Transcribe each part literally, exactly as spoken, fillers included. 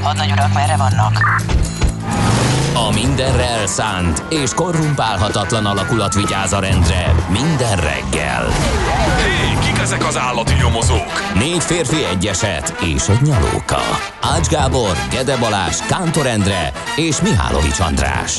Hadnagy urak, merre vannak? A mindenre elszánt és korrumpálhatatlan alakulat vigyáz a rendre minden reggel. Hé, kik ezek az állati nyomozók? Négy férfi, egy eset és egy nyalóka. Ács Gábor, Kede Balázs, Kántor Endre és Mihálovics András.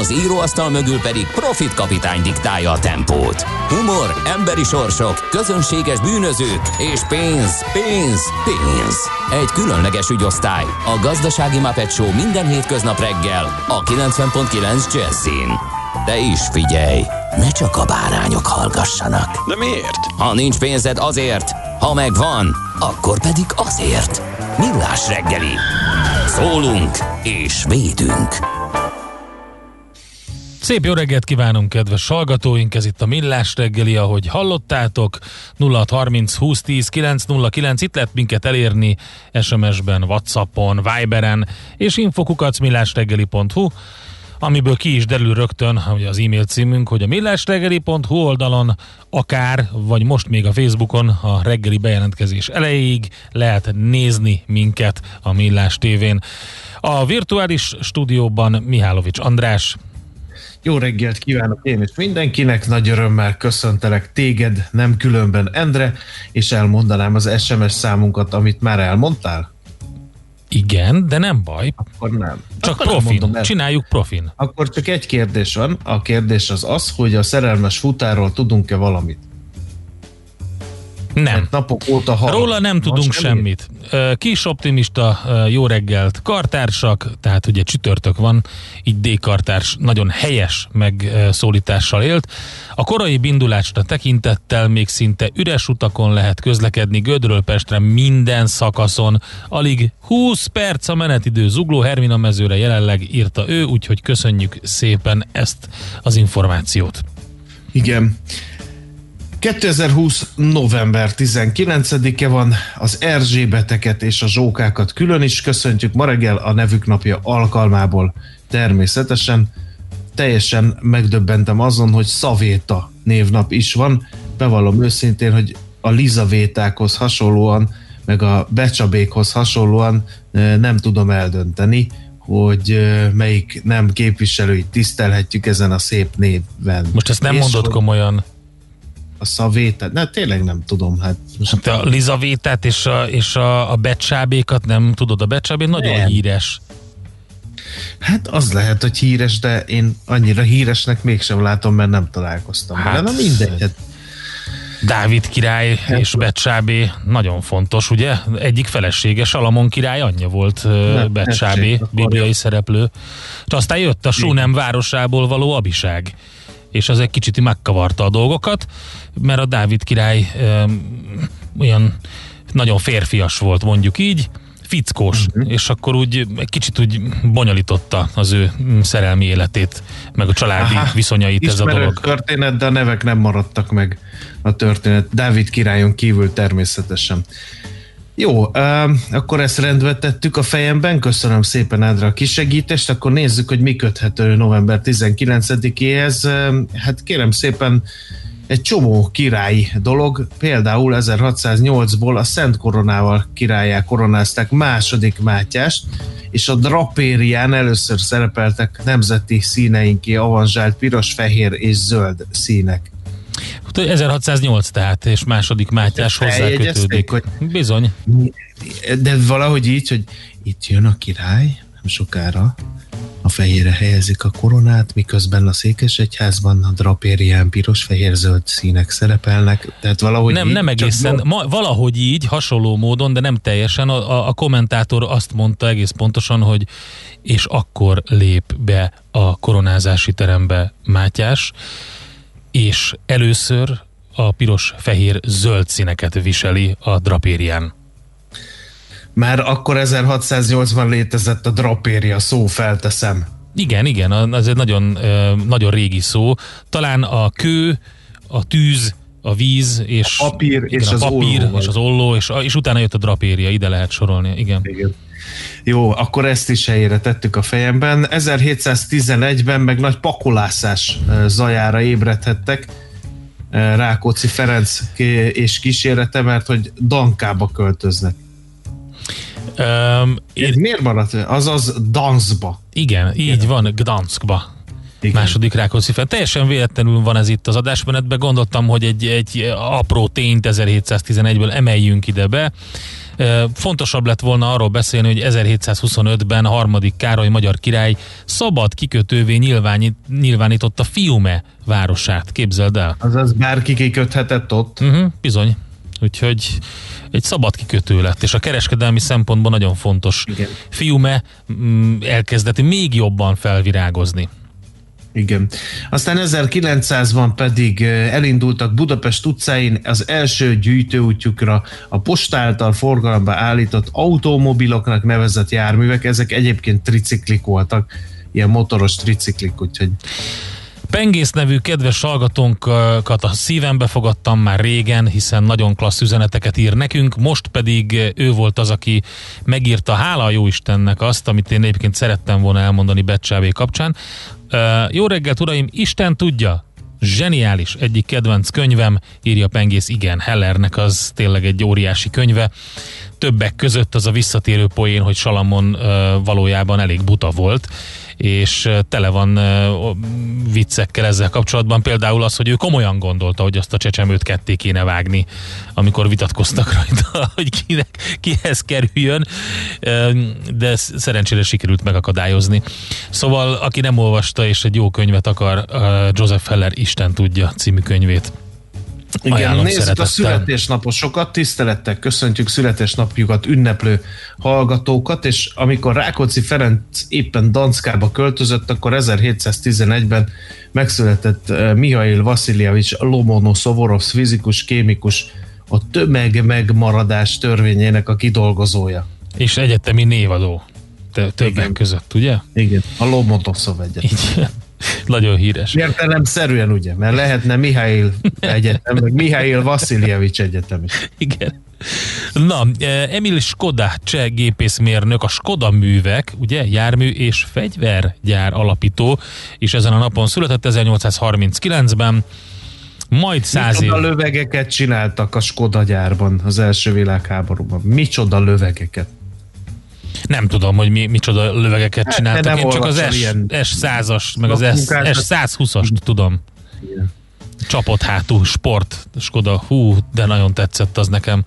Az íróasztal mögül pedig Profit kapitány diktálja a tempót. Humor, emberi sorsok, közönséges bűnözők és pénz, pénz, pénz. Egy különleges ügyosztály, a Gazdasági Muppet Show minden hétköznap reggel a kilencven egész kilenc Jazzin. De is figyelj, ne csak a bárányok hallgassanak. De miért? Ha nincs pénzed, azért, ha megvan, akkor pedig azért. Millás reggeli. Szólunk és védünk. Szép jó reggelt kívánunk, kedves hallgatóink! Ez itt a Millás reggeli, ahogy hallottátok. nulla hat harminc húsz tíz kilenc nulla kilenc, itt lehet minket elérni es em es-ben, Whatsappon, Viberen és infokukacmillásreggeli.hu, amiből ki is derül rögtön, ugye az e-mail címünk, hogy a millásreggeli.hu oldalon akár, vagy most még a Facebookon a reggeli bejelentkezés elejéig lehet nézni minket a Millás tévén. A virtuális stúdióban Mihálovics András. Jó reggelt kívánok én is mindenkinek, nagy örömmel köszöntelek téged, nem különben, Endre, és elmondanám az es em es számunkat, amit már elmondtál? Igen, de nem baj. Akkor nem. Csak Akkor profin, nem csináljuk profin. Akkor csak egy kérdés van, a kérdés az az, hogy a szerelmes futáról tudunk-e valamit? Nem. Mert napok óta hallom. Róla nem tudunk semmit. semmit. Kis optimista, jó reggelt kartársak, tehát ugye csütörtök van, így D-kartárs nagyon helyes megszólítással élt. A korai indulásra tekintettel még szinte üres utakon lehet közlekedni Gödről Pestre minden szakaszon. Alig húsz perc a menetidő Zugló Hermina mezőre jelenleg, írta ő, úgyhogy köszönjük szépen ezt az információt. Igen. kétezer-húsz. november tizenkilencedike van, az Erzsébeteket és a Zsókákat külön is köszöntjük ma reggel a nevük napja alkalmából. Természetesen teljesen megdöbbentem azon, hogy Szavéta névnap is van. Bevallom őszintén, hogy a Lizavétákhoz hasonlóan, meg a Becsabékhoz hasonlóan nem tudom eldönteni, hogy melyik nem képviselőit tisztelhetjük ezen a szép néven. Most ezt nem és mondod komolyan. A Szavétát, ne, tényleg nem tudom. Hát, hát a Lizavétát és a, és a, a Betsábékat nem tudod? A Betsabé nagyon nem. híres. Hát az lehet, hogy híres, de én annyira híresnek mégsem látom, mert nem találkoztam. Hát, na mindegy. Dávid király hát, és Betsabé nagyon fontos, ugye? Egyik felesége, Salamon király anyja volt Betsabé, bibliai szereplő. De aztán jött a Sunem városából való Abiság, és az egy kicsit megkavarta a dolgokat, mert a Dávid király öm, olyan nagyon férfias volt, mondjuk így, fickós, uh-huh. és akkor úgy egy kicsit úgy bonyolította az ő szerelmi életét, meg a családi Aha, viszonyait ez a dolog. Történet, de a nevek nem maradtak meg a történet. Dávid királyon kívül természetesen. Jó, öm, akkor ezt rendbe tettük a fejemben, köszönöm szépen Endre a kisegítést, akkor nézzük, hogy mi köthető november tizenkilencedikéhez. Hát kérem szépen, egy csomó királyi dolog, például ezerhatszáznyolcból a Szent Koronával királlyá koronázták második Mátyást, és a drapérián először szerepeltek nemzeti színeinké avanzsált piros, fehér és zöld színek. ezerhatszáznyolc tehát, és második Mátyás hozzákötődik. Hogy... Bizony. De valahogy így, hogy itt jön a király, nem sokára a fejére helyezik a koronát, miközben a Székesegyházban a drapérián piros-fehér-zöld színek szerepelnek. Tehát valahogy nem, így, nem egészen, ma... Ma, valahogy így, hasonló módon, de nem teljesen. A, a kommentátor azt mondta egész pontosan, hogy és akkor lép be a koronázási terembe Mátyás, és először a piros, fehér, zöld színeket viseli a drapérián. Már akkor ezerhatszáznyolcvan létezett a drapéria, szó, felteszem. Igen, igen, az egy nagyon, nagyon régi szó. Talán a kő, a tűz, a víz, és a papír, igen, és, a az papír és az olló, és, és utána jött a drapéria, ide lehet sorolni. Igen. igen. Jó, akkor ezt is helyére tettük a fejemben. ezerhétszáztizenegyben meg nagy pakolászás zajára ébredhettek Rákóczi Ferenc és kísérete, mert hogy Dankába költöznek. Um, Ez miért maradt? Azaz Gdańskba. Igen, így igen. van, Gdańskba. Igen. Második Rákóczi Ferenc. Teljesen véletlenül van ez itt az adásmenetben. Gondoltam, hogy egy, egy apró tényt ezerhétszáztizenegyből emeljünk ide be. Fontosabb lett volna arról beszélni, hogy ezerhétszázhuszonötben harmadik Károly magyar király szabad kikötővé nyilvánít, nyilvánította Fiume városát. Képzeld el. Azaz bárki kiköthetett ott. Uh-huh, bizony. Úgyhogy egy szabad kikötő lett, és a kereskedelmi szempontból nagyon fontos. Igen. Fiume elkezdett még jobban felvirágozni. Igen. Aztán ezerkilencszázban pedig elindultak Budapest utcáin az első gyűjtőútjukra a posta által forgalomba állított automobiloknak nevezett járművek. Ezek egyébként triciklik voltak, ilyen motoros triciklik, úgyhogy... Pengész nevű kedves hallgatónkat a szívembe fogadtam már régen, hiszen nagyon klassz üzeneteket ír nekünk, most pedig ő volt az, aki megírta, hála a jó Istennek, azt, amit én egyébként szerettem volna elmondani Betsabé kapcsán. Uh, jó reggelt, uraim, Isten tudja, zseniális, egyik kedvenc könyvem, írja Pengész, igen, Hellernek az tényleg egy óriási könyve. Többek között az a visszatérő poén, hogy Salamon uh, valójában elég buta volt, és tele van uh, viccekkel ezzel kapcsolatban. Például az, hogy ő komolyan gondolta, hogy azt a csecsemőt ketté kéne vágni, amikor vitatkoztak rajta, hogy kinek, kihez kerüljön, uh, de szerencsére sikerült megakadályozni. Szóval, aki nem olvasta és egy jó könyvet akar, uh, Joseph Heller Isten tudja című könyvét. Igen, ajánlom, nézzük szeretettel. A születésnaposokat, tisztelettel köszöntjük születésnapjukat ünneplő hallgatókat, és amikor Rákóczi Ferenc éppen Gdańskába költözött, akkor ezerhétszáztizenegyben megszületett Mihail Vasiljevics Lomonoszov, fizikus, kémikus, a tömegmegmaradás törvényének a kidolgozója. És egyetemi névadó többen igen. között, ugye? Igen, a Lomonoszov egyetem. Nagyon híres. Értelemszerűen, ugye? Mert lehetne Mihály Egyetem, meg Mihály Vasiljevics Egyetem is. Igen. Na, Emil Skoda, cseh gépészmérnök, a Skoda művek, ugye, jármű és fegyvergyár alapító, és ezen a napon született ezernyolcszázharminckilencben, majd száz év... Micsoda lövegeket csináltak a Skoda gyárban az első világháborúban. Micsoda lövegeket. Nem tudom, hogy mi, micsoda lövegeket hát, csináltak. Én csak az es százast, meg az es százhúszast tudom. Igen. Csapott hátú sport, Skoda, hú, de nagyon tetszett az nekem.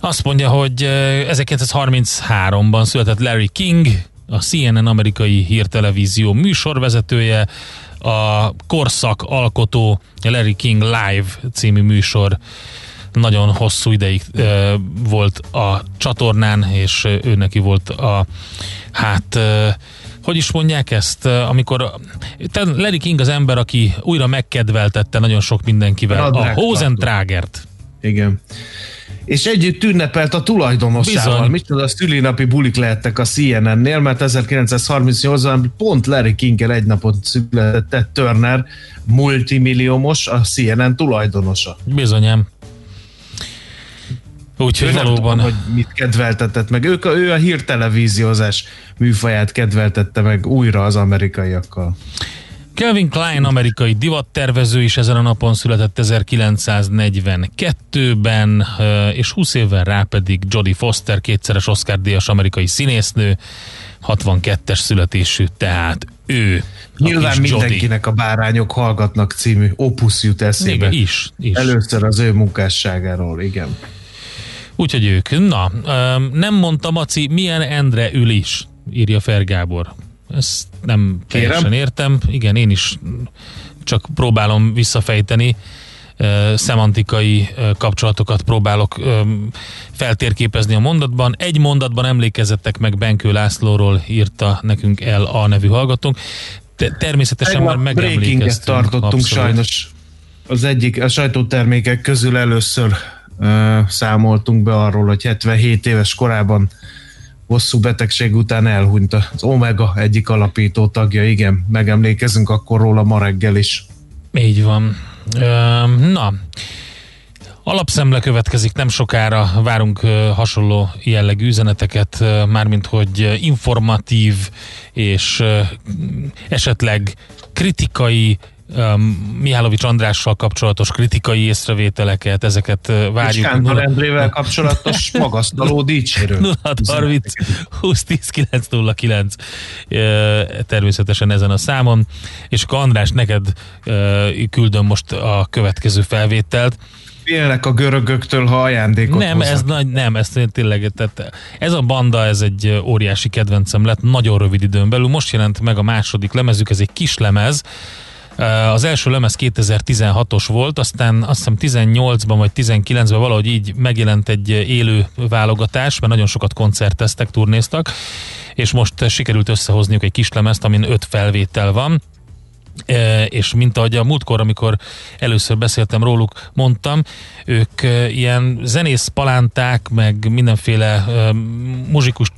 Azt mondja, hogy ezerkilencszázharmincháromban született Larry King, a C N N amerikai hírtelevízió műsorvezetője, a korszak alkotó Larry King Live című műsor nagyon hosszú ideig ö, volt a csatornán, és ő neki volt a, hát, ö, hogy is mondják ezt, amikor Larry King az ember, aki újra megkedveltette nagyon sok mindenkivel Radrák a Hosentragert. Igen. És együtt ünnepelt a tulajdonossával. Micsoda a szülinapi bulik lehettek a C N N-nél, mert ezerkilencszázharmincnyolcban pont Larry King-kel egy napot született Turner, multimilliómos, a C N N tulajdonosa. Bizonyám. Úgyhogy valóban... Tudom, hogy mit kedveltetett meg. Ők, ő a hírtelevíziózás műfaját kedveltette meg újra az amerikaiakkal. Calvin Klein amerikai divattervező is ezen a napon született ezerkilencszáznegyvenkettőben, és húsz évvel rá pedig Jodie Foster, kétszeres Oscar-díjas amerikai színésznő, hatvankettes születésű, tehát ő. Nyilván mindenkinek a Bárányok hallgatnak című opusz jut eszébe. Még is, is. Először az ő munkásságáról, igen. Úgyhogy ők. Na, nem mondta Maci, milyen Endre ül is, írja Fer Gábor. Ezt nem Kérem. teljesen értem. Igen, én is csak próbálom visszafejteni. Szemantikai kapcsolatokat próbálok feltérképezni a mondatban. Egy mondatban emlékezettek meg Benkő Lászlóról, írta nekünk el a nevű hallgatónk. Természetesen Egy már megemlékeztünk. Breakinget tartottunk abszolút. Sajnos az egyik a sajtótermékek közül először számoltunk be arról, hogy hetvenhét éves korában hosszú betegség után elhunyt az Omega egyik alapító tagja. Igen, megemlékezünk akkor róla ma reggel is. Így van. Na, alapszemle következik, nem sokára várunk hasonló jellegű üzeneteket, mármint hogy informatív és esetleg kritikai, Mihálovics Andrással kapcsolatos kritikai észrevételeket, ezeket várjuk. És Kántor Endrével kapcsolatos magasztaló dicsérő. nulla hat harminc húsz tíz kilenc nulla kilenc természetesen ezen a számon. És akkor András, neked küldöm most a következő felvételt. Félek a görögöktől, ha ajándékot nem, hoznak. Ez nagy, nem, ez tényleg, tehát ez a banda, ez egy óriási kedvencem lett, nagyon rövid időn belül. Most jelent meg a második lemezük, ez egy kis lemez. Az első lemez kétezer-tizenhatos volt, aztán azt hiszem tizennyolcban vagy tizenkilencben valahogy így megjelent egy élő válogatás, mert nagyon sokat koncerteztek, turnéztak, és most sikerült összehozniuk egy kis lemezt, amin öt felvétel van. És mint ahogy a múltkor, amikor először beszéltem róluk, mondtam, ők ilyen zenész palánták, meg mindenféle muzsikus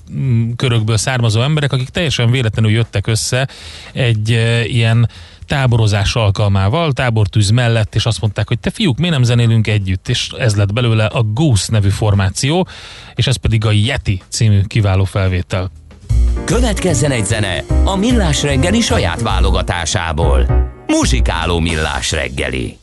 körökből származó emberek, akik teljesen véletlenül jöttek össze egy ilyen táborozás alkalmával, tábortűz mellett, és azt mondták, hogy te fiúk, miért nem zenélünk együtt? És ez lett belőle a Goose nevű formáció, és ez pedig a Yeti című kiváló felvétel. Következzen egy zene a Millás reggeli saját válogatásából. Muzsikáló Millás reggeli.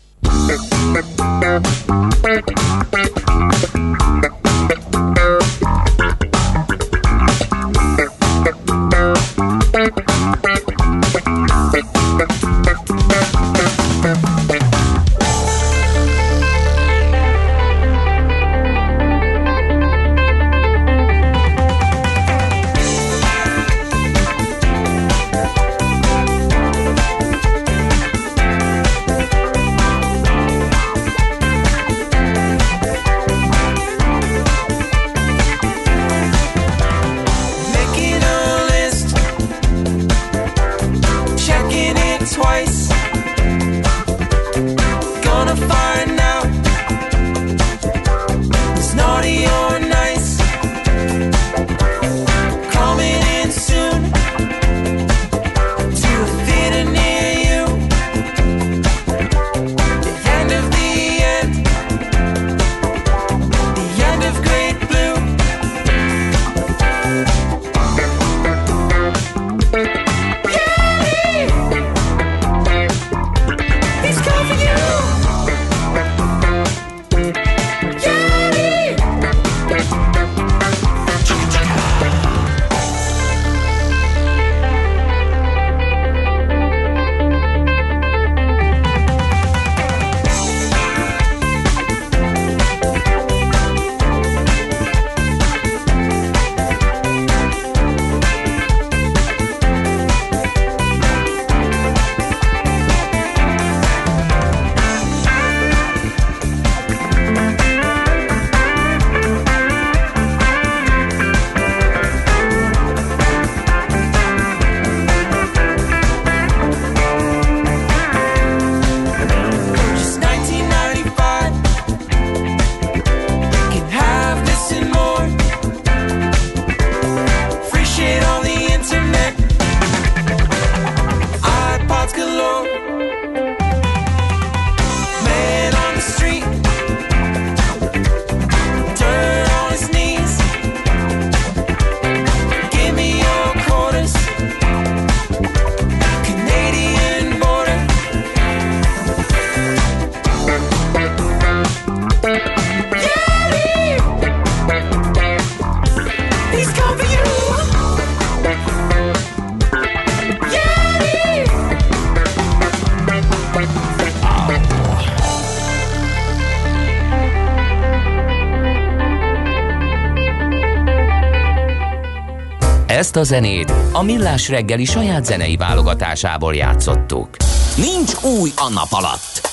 Ezt a zenét a Millás reggeli saját zenei válogatásából játszottuk. Nincs új a nap alatt.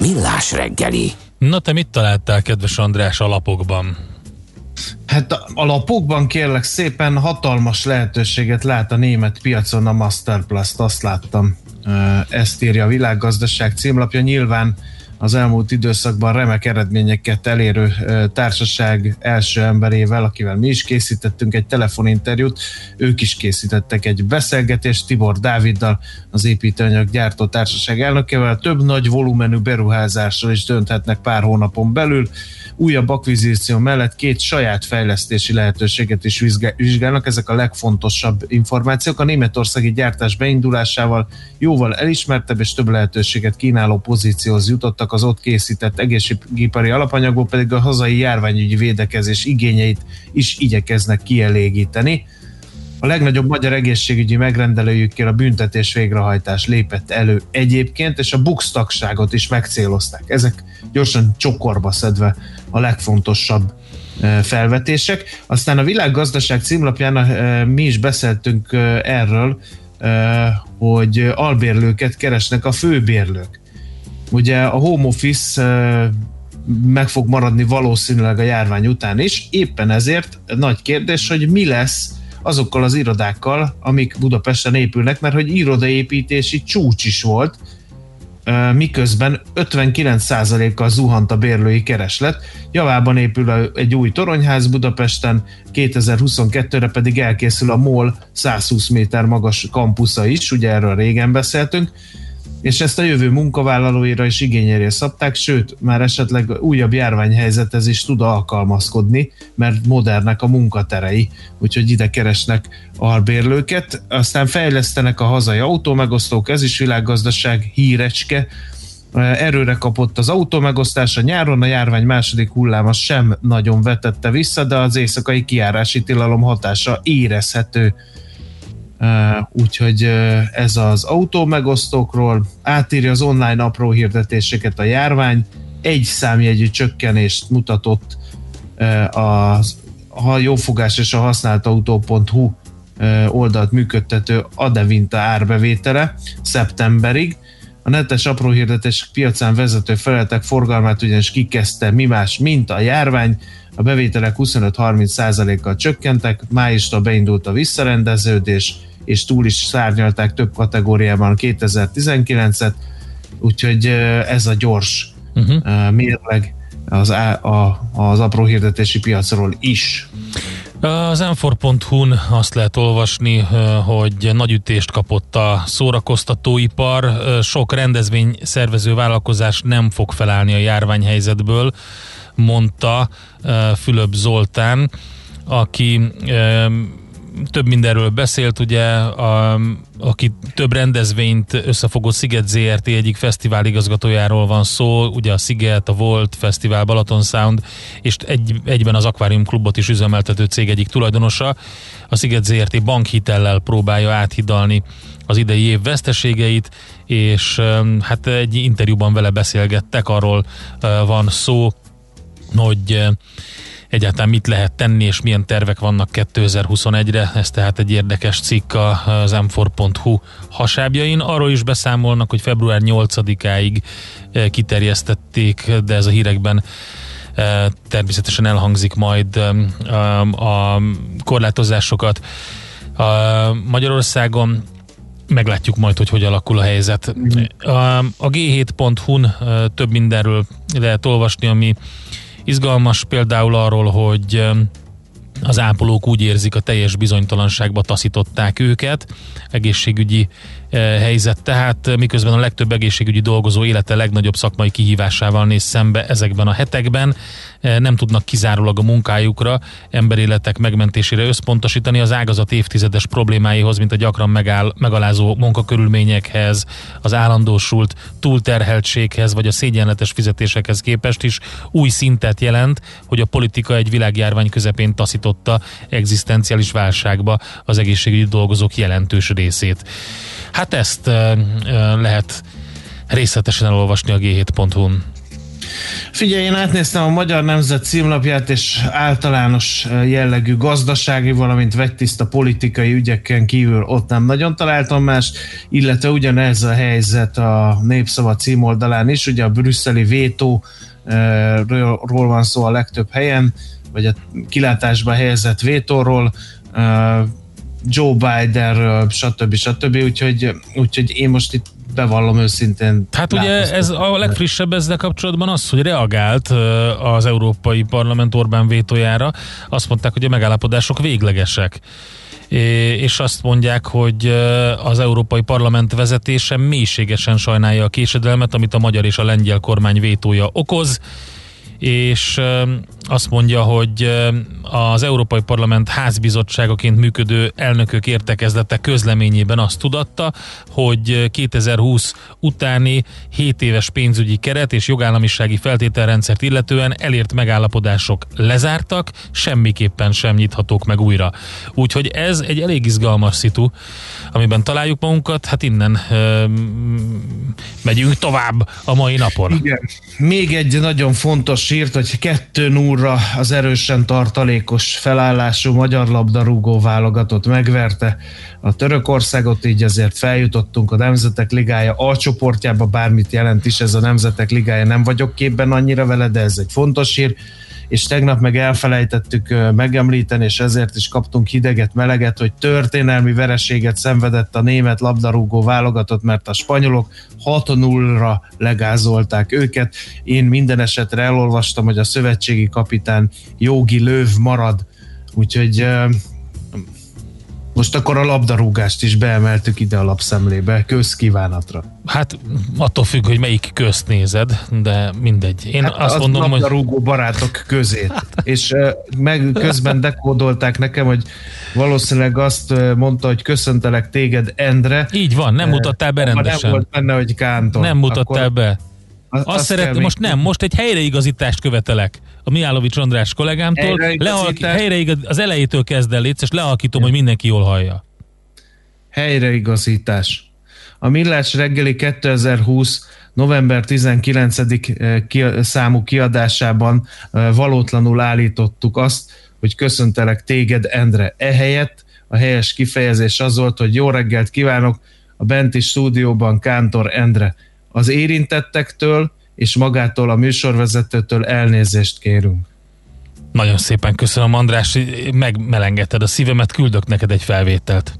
Millás reggeli. Na, te mit találtál, kedves András, a lapokban? Hát a lapokban, kérlek szépen, hatalmas lehetőséget lát a német piacon a Masterplast, azt láttam. Ezt írja a Világgazdaság címlapja. Nyilván az elmúlt időszakban remek eredményeket elérő társaság első emberével, akivel mi is készítettünk egy telefoninterjút, ők is készítettek egy beszélgetést Tibor Dáviddal, az építőanyaggyártó társaság elnökével. Több nagy volumenű beruházásról is dönthetnek pár hónapon belül. Újabb akvizíció mellett két saját fejlesztési lehetőséget is vizsgálnak, ezek a legfontosabb információk. A németországi gyártás beindulásával jóval elismertebb és több lehetőséget kínáló pozícióhoz jutottak, az ott készített egészségipari alapanyagból pedig a hazai járványügyi védekezés igényeit is igyekeznek kielégíteni. A legnagyobb magyar egészségügyi megrendelőjükkel a büntetés végrehajtás lépett elő egyébként, és a BUX tagságot is megcélozták. Ezek gyorsan csokorba szedve a legfontosabb felvetések. Aztán a Világgazdaság címlapján mi is beszéltünk erről, hogy albérlőket keresnek a főbérlők. Ugye a home office meg fog maradni valószínűleg a járvány után is, éppen ezért nagy kérdés, hogy mi lesz azokkal az irodákkal, amik Budapesten épülnek, mert hogy irodaépítési csúcs is volt, miközben ötvenkilenc százalékkal zuhant a bérlői kereslet. Javában épül egy új toronyház Budapesten, kétezer-huszonkettőre pedig elkészül a MOL százhúsz méter magas kampusza is, ugye erről régen beszéltünk, és ezt a jövő munkavállalóira is igényére szabták, sőt, már esetleg újabb járványhelyzethez is tud alkalmazkodni, mert modernek a munkaterei, úgyhogy ide keresnek albérlőket. Aztán fejlesztenek a hazai autómegosztók, ez is Világgazdaság hírecske. Erőre kapott az autómegosztás a nyáron, a járvány második hulláma sem nagyon vetette vissza, de az éjszakai kijárási tilalom hatása érezhető. Uh, úgyhogy uh, ez az autómegosztókról. Átírja az online apró hirdetéseket a járvány, egy számjegyű csökkenést mutatott uh, a, a jófogás és a használtautó pont hu uh, oldalt működtető Adevinta árbevétele szeptemberig. A netes apró hirdetések piacán vezető felületek forgalmát ugyanis kikezdte mi más, mint a járvány. A bevételek huszonöt-harminc százalékkal csökkentek, májustól beindult a visszarendeződés, és túl is szárnyalták több kategóriában kétezer-tizenkilencet, úgyhogy ez a gyors uh-huh. mérleg az, a, az apró hirdetési piacról is. Az em négy pont hu-n azt lehet olvasni, hogy nagy ütést kapott a szórakoztatóipar, sok rendezvény szervező vállalkozás nem fog felállni a járványhelyzetből, mondta Fülöp Zoltán, aki több mindenről beszélt, ugye, a, aki több rendezvényt összefogott Sziget zé er té egyik fesztiváligazgatójáról van szó, ugye a Sziget, a Volt Fesztivál, Balaton Sound, és egy, egyben az Akvárium Klubot is üzemeltető cég egyik tulajdonosa. A Sziget zé er té bankhitellel próbálja áthidalni az idei év veszteségeit, és hát egy interjúban vele beszélgettek, arról van szó, hogy egyáltalán mit lehet tenni, és milyen tervek vannak kétezer-huszonegyre. Ez tehát egy érdekes cikk az em négy pont hu hasábjain. Arról is beszámolnak, hogy február nyolcadikáig kiterjesztették, de ez a hírekben természetesen elhangzik majd, a korlátozásokat a Magyarországon. Meglátjuk majd, hogy hogy alakul a helyzet. A gé hét pont hu-n több mindenről lehet olvasni, ami izgalmas, például arról, hogy az ápolók úgy érzik, a teljes bizonytalanságba taszították őket. Egészségügyi helyzet tehát, miközben a legtöbb egészségügyi dolgozó élete legnagyobb szakmai kihívásával néz szembe ezekben a hetekben, nem tudnak kizárólag a munkájukra, emberéletek megmentésére összpontosítani, az ágazat évtizedes problémáihoz, mint a gyakran megáll, megalázó munkakörülményekhez, az állandósult túlterheltséghez, vagy a szégyenletes fizetésekhez képest is új szintet jelent, hogy a politika egy világjárvány közepén taszította egzisztenciális válságba az egészségügyi dolgozók jelentős részét. Hát ezt e, lehet részletesen elolvasni a gé hét pont hu-n. Figyelj, én átnéztem a Magyar Nemzet címlapját, és általános jellegű gazdasági, valamint vettiszta politikai ügyeken kívül ott nem nagyon találtam más, illetve ugyanez a helyzet a Népszava címoldalán is, ugye a brüsszeli vétóról van szó a legtöbb helyen, vagy a kilátásba helyezett vétóról, Joe Bidenről, stb. stb. Úgyhogy, úgyhogy én most itt bevallom őszintén. Hát ugye ez a legfrissebb ezzel kapcsolatban az, hogy reagált az Európai Parlament Orbán vétójára. Azt mondták, hogy a megállapodások véglegesek. És azt mondják, hogy az Európai Parlament vezetése mélységesen sajnálja a késedelmet, amit a magyar és a lengyel kormány vétója okoz, és azt mondja, hogy az Európai Parlament házbizottságaként működő elnökök értekezlete közleményében azt tudatta, hogy kétezer-húsz utáni hét éves pénzügyi keret és jogállamisági feltételrendszert illetően elért megállapodások lezártak, semmiképpen sem nyithatók meg újra. Úgyhogy ez egy elég izgalmas szitu, amiben találjuk magunkat, hát innen um, megyünk tovább a mai napon. Igen. Még egy nagyon fontos sírt, hogy kettő núrra az erősen tartalékos felállású magyar labdarúgó válogatott megverte a Törökországot, így ezért feljutottunk a Nemzetek Ligája A csoportjába, bármit jelent is ez a Nemzetek Ligája, nem vagyok képben annyira vele, de ez egy fontos hír, és tegnap meg elfelejtettük megemlíteni, és ezért is kaptunk hideget, meleget, hogy történelmi vereséget szenvedett a német labdarúgó válogatott, mert a spanyolok hat nullra legázolták őket. Én minden esetre elolvastam, hogy a szövetségi kapitán Jogi Löw marad, úgyhogy most akkor a labdarúgást is beemeltük ide a lapszemlébe, közkívánatra. Hát attól függ, hogy melyik közt nézed, de mindegy. Én hát azt az mondom, hogy... labdarúgó barátok közét. És meg közben dekódolták nekem, hogy valószínűleg azt mondta, hogy köszöntelek téged, Endre. Így van, nem mutattál be rendesen. Nem volt benne, hogy Kántor. Nem mutattál akkor be. Azt, azt szeretném, most nem, most egy helyreigazítást követelek a Mihálovics András kollégámtól. Lehalk, helyreigaz, az elejétől kezd el, létsz, és lehalkítom, ja. hogy mindenki jól hallja. Helyreigazítás. A Millás reggeli kétezer-húsz november tizenkilencedik számú kiadásában valótlanul állítottuk azt, hogy köszöntelek téged, Endre. Ehelyett a helyes kifejezés az volt, hogy jó reggelt kívánok a benti stúdióban, Kántor Endre. Az érintettektől és magától a műsorvezetőtől elnézést kérünk. Nagyon szépen köszönöm, András, megmelengedted a szívemet, küldök neked egy felvételt.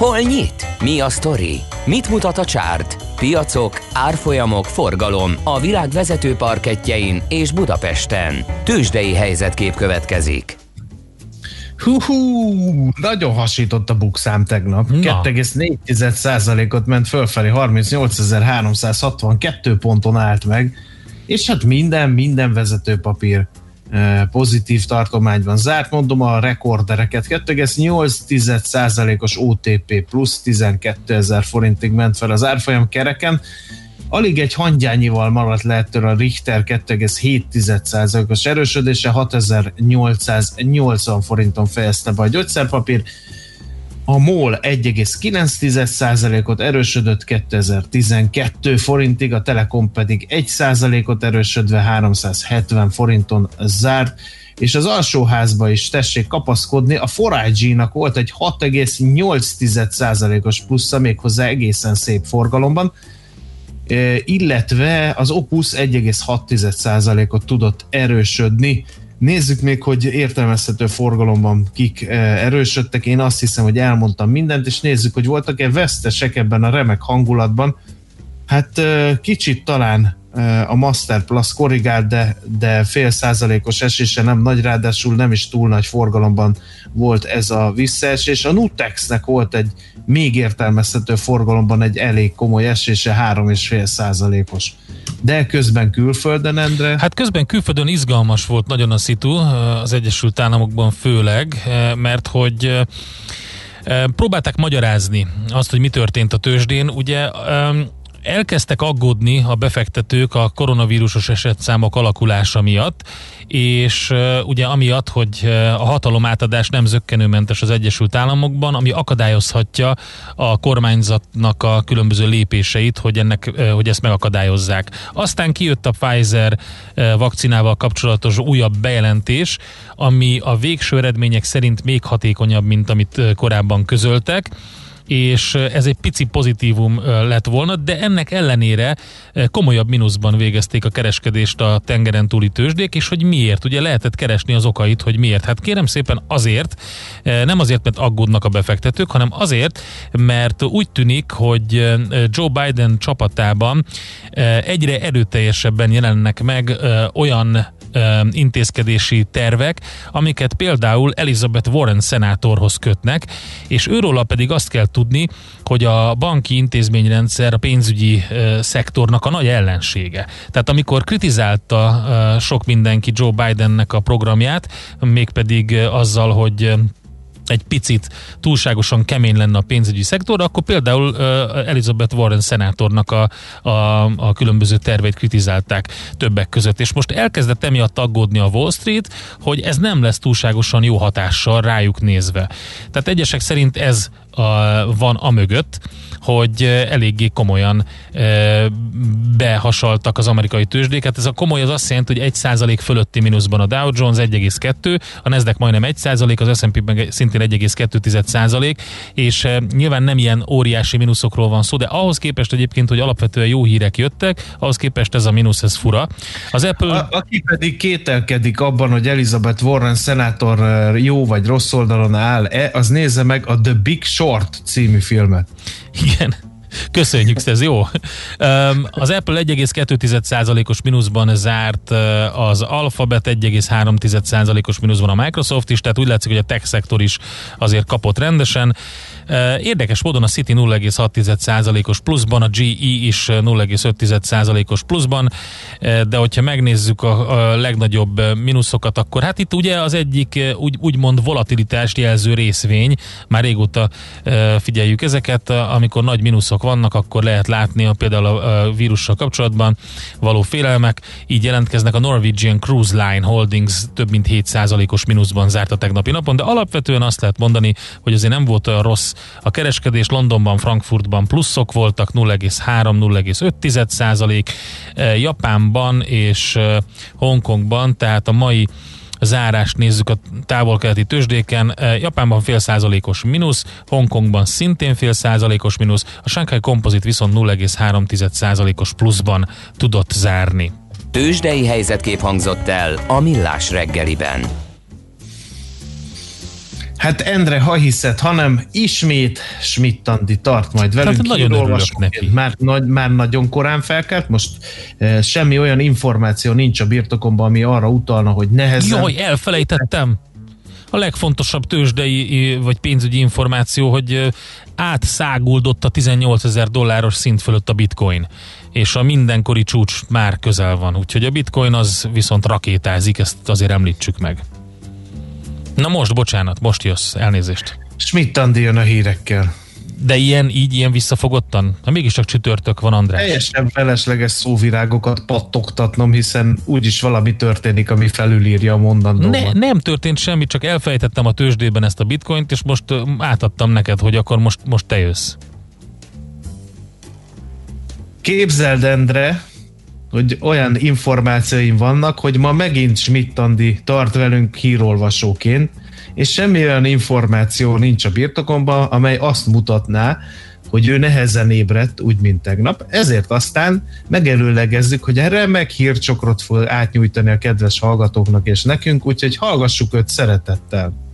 Hol nyit? Mi a sztori? Mit mutat a csárt? Piacok, árfolyamok, forgalom a világ vezető parkettjein és Budapesten. Tőzsdei helyzetkép következik. Hú, nagyon hasított a BUX-szám tegnap. kettő egész négy tized százalékot ment fölfelé, harmincnyolcezer-háromszázhatvankettő ponton állt meg, és hát minden, minden vezetőpapír pozitív tartományban zárt. Mondom a rekordereket. kettő egész nyolc tized százalékos o té pé plusz tizenkettőezer forintig ment fel az árfolyam kereken. Alig egy hangyányival maradt le ettől a Richter kettő egész hét tized százalékos erősödése, hatezer-nyolcszáznyolcvan forinton fejezte be a gyógyszerpapír. A MOL egy egész kilenc tized százalékot erősödött kétezer-tizenkettő forintig, a Telekom pedig egy százalékot erősödve háromszázhetven forinton zárt, és az alsóházba is tessék kapaszkodni, a Forage-nak volt egy hat egész nyolc tized százalékos plusza, méghozzá egészen szép forgalomban, illetve az Opus egy egész hat tized százalékot tudott erősödni. Nézzük még, hogy értelmezhető forgalomban kik erősödtek. Én azt hiszem, hogy elmondtam mindent, és nézzük, hogy voltak-e vesztesek ebben a remek hangulatban. Hát kicsit talán a Masterplus korrigált, de, de fél százalékos esése nem nagy, ráadásul nem is túl nagy forgalomban volt ez a visszaesés. A Nutexnek volt egy még értelmezhető forgalomban egy elég komoly esése, három és fél százalékos. De közben külföldön, Endre? Hát közben külföldön izgalmas volt nagyon a szitu, az Egyesült Államokban főleg, mert hogy próbálták magyarázni azt, hogy mi történt a tőzsdén. Ugye elkezdtek aggódni a befektetők a koronavírusos esetszámok alakulása miatt, és ugye amiatt, hogy a hatalomátadás nem zökkenőmentes az Egyesült Államokban, ami akadályozhatja a kormányzatnak a különböző lépéseit, hogy, ennek, hogy ezt megakadályozzák. Aztán kijött a Pfizer vakcinával kapcsolatos újabb bejelentés, ami a végső eredmények szerint még hatékonyabb, mint amit korábban közöltek, és ez egy pici pozitívum lett volna, de ennek ellenére komolyabb mínuszban végezték a kereskedést a tengeren túli tőzsdék, és hogy miért? Ugye lehetett keresni az okait, hogy miért. Hát kérem szépen azért, nem azért, mert aggódnak a befektetők, hanem azért, mert úgy tűnik, hogy Joe Biden csapatában egyre erőteljesebben jelennek meg olyan intézkedési tervek, amiket például Elizabeth Warren szenátorhoz kötnek, és őróla pedig azt kell tudni, hogy a banki intézményrendszer a pénzügyi szektornak a nagy ellensége. Tehát amikor kritizálta sok mindenki Joe Bidennek a programját, mégpedig azzal, hogy egy picit túlságosan kemény lenne a pénzügyi szektor, akkor például uh, Elizabeth Warren szenátornak a, a, a különböző terveit kritizálták többek között. És most elkezdett emiatt aggódni a Wall Street, hogy ez nem lesz túlságosan jó hatással rájuk nézve. Tehát egyesek szerint ez a, van a mögött, hogy eléggé komolyan e, behasaltak az amerikai tőzsdéket. Hát ez a komoly az azt jelenti, hogy egy százalék fölötti mínuszban a Dow Jones egy egész kettő, a Nasdaq majdnem egy százalék, az es and pé meg szintén egy egész kettő tized százalék, és e, nyilván nem ilyen óriási mínuszokról van szó, de ahhoz képest egyébként, hogy alapvetően jó hírek jöttek, ahhoz képest ez a mínusz, ez fura. Az Apple... A, aki pedig kételkedik abban, hogy Elizabeth Warren szenátor jó vagy rossz oldalon áll-e, az nézze meg a The Big Short című filmet. Igen, köszönjük, ez jó. Az Apple egy egész kettő tized százalékos mínuszban zárt, az Alphabet egy egész három tized százalékos mínuszban, a Microsoft is, tehát úgy látszik, hogy a tech szektor is azért kapott rendesen. Érdekes módon a City nulla egész hat tized százalékos pluszban, a gé é is nulla egész öt tized százalékos pluszban, de hogyha megnézzük a legnagyobb mínuszokat, akkor hát itt ugye az egyik úgy, úgymond volatilitást jelző részvény, már régóta figyeljük ezeket, amikor nagy mínuszok vannak, akkor lehet látni a, például a vírussal kapcsolatban való félelmek, így jelentkeznek a Norwegian Cruise Line Holdings több mint hét százalékos mínuszban zárt a tegnapi napon, de alapvetően azt lehet mondani, hogy azért nem volt olyan rossz a kereskedés. Londonban, Frankfurtban pluszok voltak, nulla egész három-nulla egész öt tized százalék, Japánban és Hongkongban, tehát a mai zárást nézzük a távol-keleti tőzsdéken, Japánban fél százalékos mínusz, Hongkongban szintén fél százalékos mínusz, a Shanghai Composite viszont nulla egész három tized százalékos pluszban tudott zárni. Tőzsdei helyzetkép hangzott el a Millás reggeliben. Hát Endre, ha hiszed, hanem ismét Schmidt Andi tart majd velünk. Hát nagyon örülök neki. Már, nagy, már nagyon korán felkelt, most e, semmi olyan információ nincs a birtokomban, ami arra utalna, hogy nehezen... Jaj, elfelejtettem! A legfontosabb tőzsdei vagy pénzügyi információ, hogy átszáguldott a tizennyolcezer dolláros szint fölött a bitcoin, és a mindenkori csúcs már közel van, úgyhogy a bitcoin az viszont rakétázik, ezt azért említsük meg. Na most, bocsánat, most jössz, elnézést. Schmidt Andi jön a hírekkel. De ilyen, így, ilyen visszafogottan? Na mégiscsak csütörtök van, András. Teljesen felesleges szóvirágokat pattogtatnom, hiszen úgyis valami történik, ami felülírja a mondandómat. Ne, nem történt semmi, csak elfejtettem a tőzsdében ezt a bitcoint, és most átadtam neked, hogy akkor most, most te jössz. Képzeld, Endre, hogy olyan információim vannak, hogy ma megint Schmidt Andi tart velünk hírolvasóként, és semmi olyan információ nincs a birtokomban, amely azt mutatná, hogy ő nehezen ébredt, úgy, mint tegnap. Ezért aztán megelőlegezzük, hogy erre meg hírcsokrot fog átnyújtani a kedves hallgatóknak és nekünk, úgyhogy hallgassuk őt szeretettel.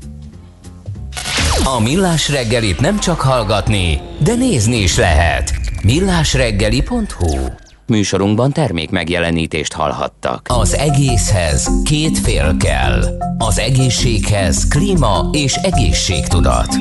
A Millás reggelit nem csak hallgatni, de nézni is lehet. millás reggeli pont hu Műsorunkban termék megjelenítést hallhattak. Az egészhez két fél kell. Az egészséghez klíma és egészségtudat.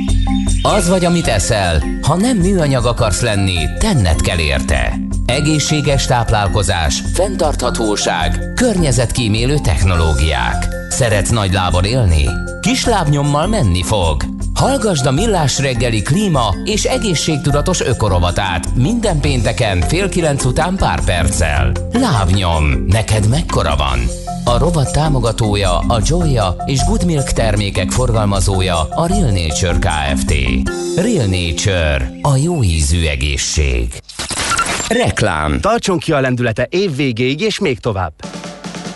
Az vagy, amit eszel, ha nem műanyag akarsz lenni, tenned kell érte. Egészséges táplálkozás, fenntarthatóság, környezetkímélő technológiák. Szeretsz nagy lábon élni? Kis lábnyommal menni fog. Hallgasd a Millás reggeli klíma és egészségtudatos ökorovatát minden pénteken fél kilenc után pár perccel. Lábnyom, neked mekkora van? A rovat támogatója, a Joya és Good Milk termékek forgalmazója a Real Nature Kft. Real Nature, a jó ízű egészség. Reklám. Tartson ki a lendülete évvégéig és még tovább.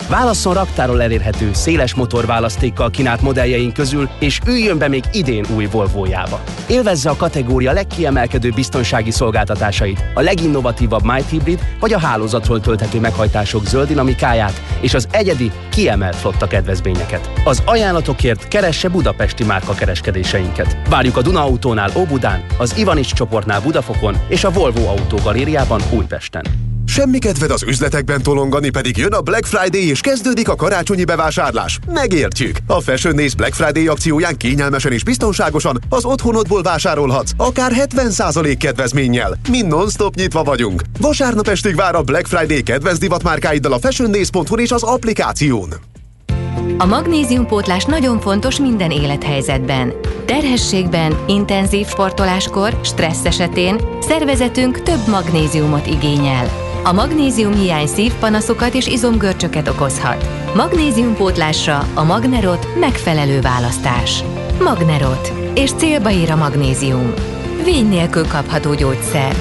Válasszon raktáról elérhető, széles motorválasztékkal kínált modelljeink közül, és üljön be még idén új Volvojába. Élvezze a kategória legkiemelkedő biztonsági szolgáltatásait, a leginnovatívabb mild hybrid vagy a hálózatról tölthető meghajtások zöld dinamikáját és az egyedi, kiemelt flotta kedvezményeket. Az ajánlatokért keresse budapesti márkakereskedéseinket. Várjuk a Duna Autónál Óbudán, az Ivanics csoportnál Budafokon és a Volvo Autó Galériában Újpesten. Semmi kedved az üzletekben tolongani, pedig jön a Black Friday és kezdődik a karácsonyi bevásárlás. Megértjük! A Fashion Days Black Friday akcióján kényelmesen és biztonságosan az otthonodból vásárolhatsz, akár hetven százalék kedvezménnyel. Mi non-stop nyitva vagyunk. Vasárnap estig vár a Black Friday kedvenc divatmárkáiddal a fashion days pont hu és az applikáción. A magnéziumpótlás nagyon fontos minden élethelyzetben. Terhességben, intenzív sportoláskor, stressz esetén szervezetünk több magnéziumot igényel. A magnézium hiány szívpanaszokat és izomgörcsöket okozhat. Magnéziumpótlásra a Magnerot megfelelő választás. Magnerot, és célba ér a magnézium. Vény nélkül kapható gyógyszer.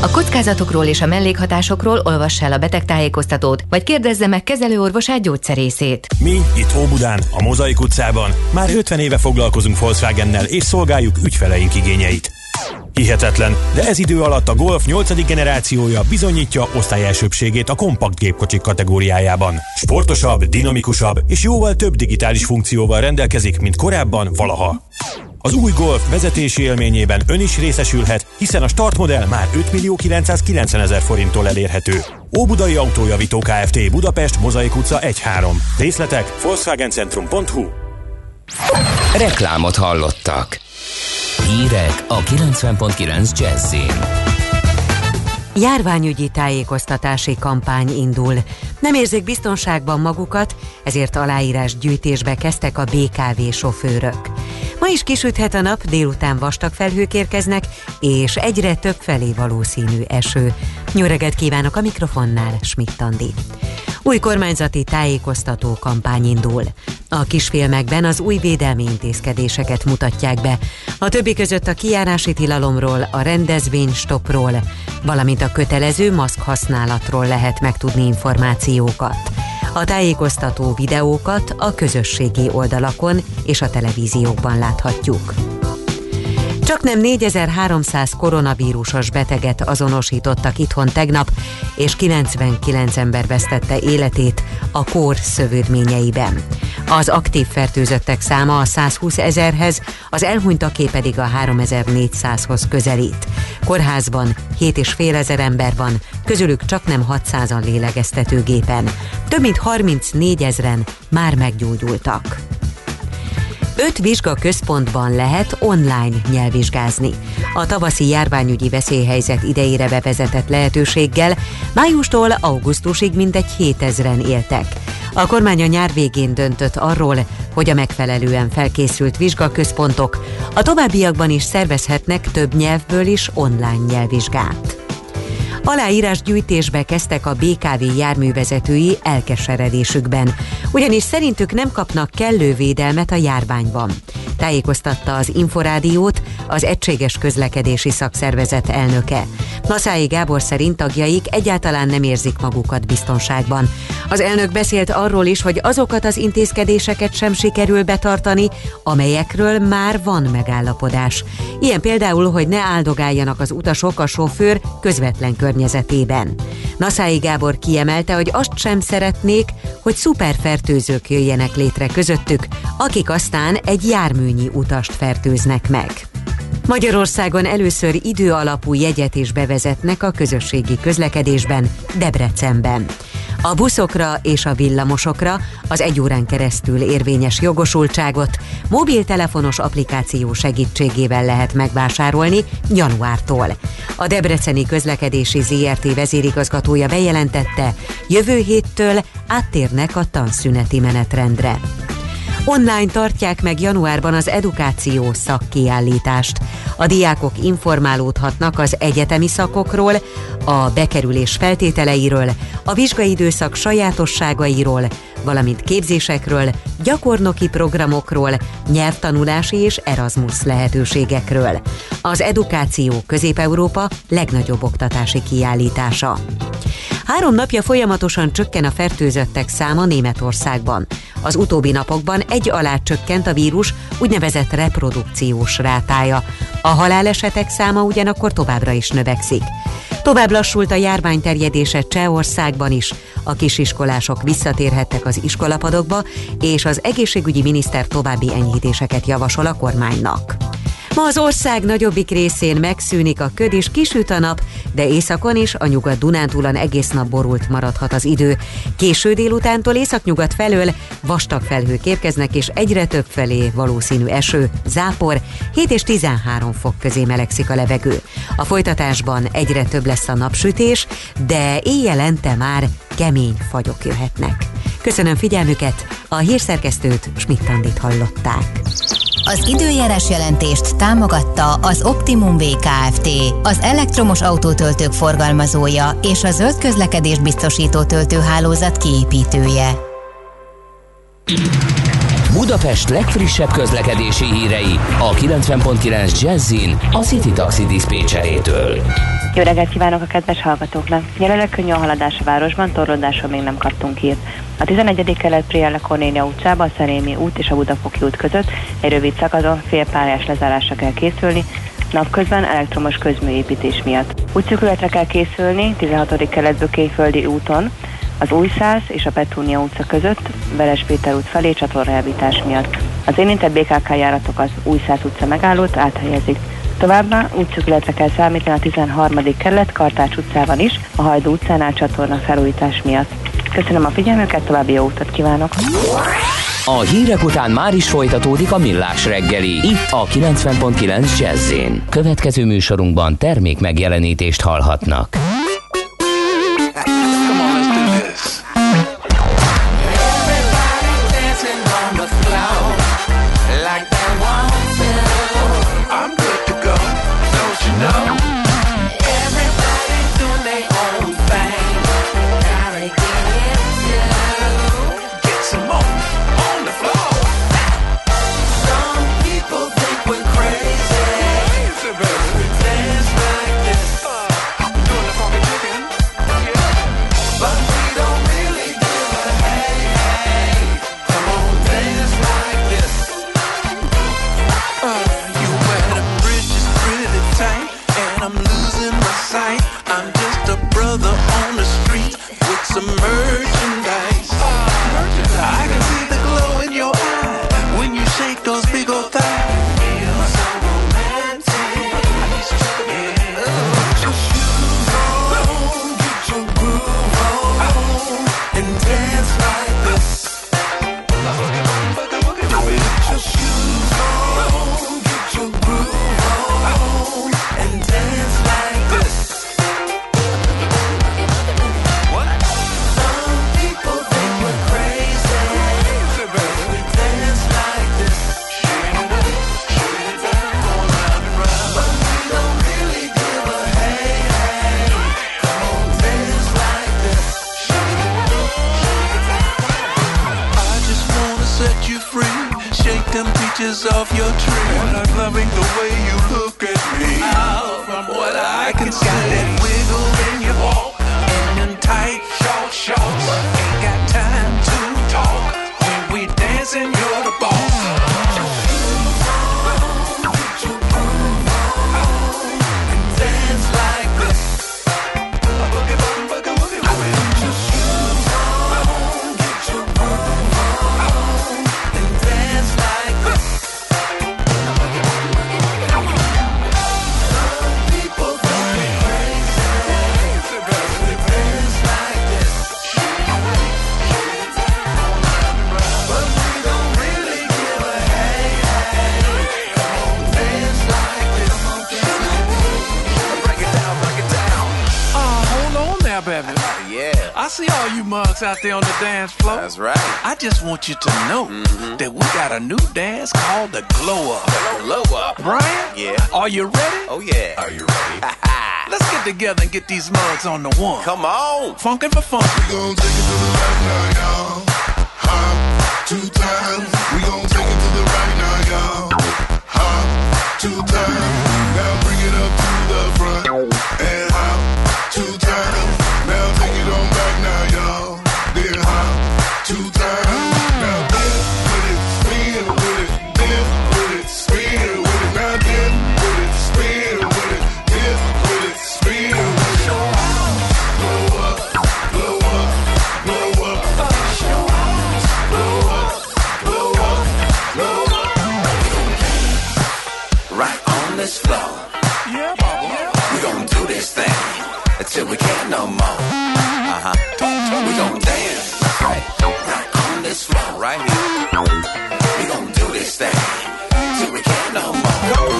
A kockázatokról és a mellékhatásokról olvass el a betegtájékoztatót, vagy kérdezze meg kezelőorvosát, gyógyszerészét. Mi itt Óbudán, a Mozaik utcában már ötven éve foglalkozunk Volkswagennel és szolgáljuk ügyfeleink igényeit. Hihetetlen, de ez idő alatt a Golf nyolcadik generációja bizonyítja osztályelsőbbségét a kompakt gépkocsik kategóriájában. Sportosabb, dinamikusabb és jóval több digitális funkcióval rendelkezik, mint korábban valaha. Az új Golf vezetési élményében ön is részesülhet, hiszen a startmodell már öt millió kilencszázkilencven ezer forinttól elérhető. Óbudai Autójavító Kft. Budapest, Mozaik utca egy három. Részletek volkswagen centrum pont hu. Reklámot hallottak. Hírek a kilencven egész kilenc Jazzin. Járványügyi tájékoztatási kampány indul. Nem érzik biztonságban magukat, ezért aláírásgyűjtésbe kezdtek a bé ká vé sofőrök. Ma is kisüthet a nap, délután vastag felhők érkeznek, és egyre több felé valószínű eső. Jó reggelt kívánok, a mikrofonnál Schmidt Andi. Új kormányzati tájékoztató kampány indul. A kisfilmekben az új védelmi intézkedéseket mutatják be. A többi között a kijárási tilalomról, a rendezvénystopról, valamint a kötelező maszk használatról lehet megtudni információkat. A tájékoztató videókat a közösségi oldalakon és a televíziókban láthatjuk. Csaknem négyezer-háromszáz koronavírusos beteget azonosítottak itthon tegnap, és kilencvenkilenc ember vesztette életét a kór szövődményeiben. Az aktív fertőzöttek száma a százhúszezerhez, az elhunytaké pedig a háromezer-négyszázhoz közelít. Kórházban hét és fél ezer ember van, közülük csaknem hatszázan lélegeztetőgépen. Több mint harmincnégyezren már meggyógyultak. Öt vizsgaközpontban lehet online nyelvvizsgázni. A tavaszi járványügyi veszélyhelyzet idejére bevezetett lehetőséggel májustól augusztusig mintegy hétezren éltek. A kormány a nyár végén döntött arról, hogy a megfelelően felkészült vizsgaközpontok a továbbiakban is szervezhetnek több nyelvből is online nyelvvizsgát. Aláírásgyűjtésbe kezdtek a bé ká vé járművezetői elkeseredésükben, ugyanis szerintük nem kapnak kellő védelmet a járványban. Tájékoztatta az Inforádiót az Egységes Közlekedési Szakszervezet elnöke. Naszály Gábor szerint tagjaik egyáltalán nem érzik magukat biztonságban. Az elnök beszélt arról is, hogy azokat az intézkedéseket sem sikerül betartani, amelyekről már van megállapodás. Ilyen például, hogy ne áldogáljanak az utasok a sofőr közvetlen környezetében. Naszály Gábor kiemelte, hogy azt sem szeretnék, hogy szuperfertőzők jöjjenek létre közöttük, akik aztán egy járműnyi utast fertőznek meg. Magyarországon először időalapú jegyet is bevezetnek a közösségi közlekedésben, Debrecenben. A buszokra és a villamosokra az egy órán keresztül érvényes jogosultságot mobiltelefonos applikáció segítségével lehet megvásárolni januártól. A Debreceni Közlekedési zé er té vezérigazgatója bejelentette, jövő héttől áttérnek a tanszüneti menetrendre. Online tartják meg januárban az edukáció szakkiállítást. A diákok informálódhatnak az egyetemi szakokról, a bekerülés feltételeiről, a vizsgaidőszak sajátosságairól, valamint képzésekről, gyakornoki programokról, nyelvtanulási és Erasmus lehetőségekről. Az edukáció Közép-Európa legnagyobb oktatási kiállítása. Három napja folyamatosan csökken a fertőzöttek száma Németországban. Az utóbbi napokban egy alá csökkent a vírus úgynevezett reprodukciós rátája. A halálesetek száma ugyanakkor továbbra is növekszik. Tovább lassult a járvány terjedése Csehországban is. A kisiskolások visszatérhettek az iskolapadokba, és az egészségügyi miniszter további enyhítéseket javasol a kormánynak. Ma az ország nagyobbik részén megszűnik a köd és kisüt a nap, de északon is, a Nyugat-Dunántúlon egész nap borult maradhat az idő. Késő délutántól északnyugat felől vastag felhők érkeznek, és egyre több felé valószínű eső, zápor, hét és tizenhárom fok közé melegszik a levegő. A folytatásban egyre több lesz a napsütés, de éjjelente már kemény fagyok jöhetnek. Köszönöm figyelmüket, a hírszerkesztőt, Schmidt-Andit hallották. Az időjárás jelentést támogatta az Optimum vé ká ef té, az elektromos autótöltők forgalmazója és a zöld közlekedést biztosító töltőhálózat kiépítője. Budapest legfrissebb közlekedési hírei a kilencven pont kilenc Jazzin a City Taxi diszpécserétől. Jó reggelt kívánok a kedves hallgatóknak! Jelenleg könnyű a haladás a városban, torlódásról még nem kaptunk hírt. A tizenegyedik kelet Priella Kornélia utcában, a Szerémi út és a Budafoki út között egy rövid szakadon félpályás lezárásra kell készülni, napközben elektromos közműépítés miatt. Útszükületre kell készülni tizenhatodik kelet Bökelyföldi úton, az Újszász és a Petúnia utca között, Veres Péter út felé csatornaelvítás miatt. Az érintett bé ká ká járatok az Újszász utca megállót áthelyezik. Továbbá útszükületre kell számítani a tizenharmadik kerület Kartács utcában is, a Hajdú utcánál csatorna felújítás miatt. Köszönöm a figyelmüket, további jó utat kívánok! A hírek után már is folytatódik a Millás reggeli, itt a kilencven pont kilenc Jazz-én. Következő műsorunkban termék megjelenítést hallhatnak. them peaches off your tree. And I'm loving the way you look at me. Now from what I can see, got that wiggle in your walk and them tight short shorts. Ain't got time to talk when we dancing. You're the boss. I see all you mugs out there on the dance floor. That's right. I just want you to know mm-hmm. that we got a new dance called the Glow Up. The Glow Up. Brian? Yeah. Are you ready? Oh, yeah. Are you ready? Let's get together and get these mugs on the one. Come on. Funkin' for fun. We gon' take it to the right now, y'all. Hop two times. We gon' take it to the right now, y'all. Hop two times. Now bring it up to the front. And hop two times. Now take it on back now, y'all. Then hop two times. Now dip with it, spin with it, dip with it, spin with it. Now dip with it, spin with it, dip with it, spin with it. Blow up, blow up, blow up. Blow up, blow up, blow up. Right on this floor. Yeah, yeah. We gon' do this thing until we can't no more. We gon' dance right, right on this floor right here. We gon' do this thing till we can't no more.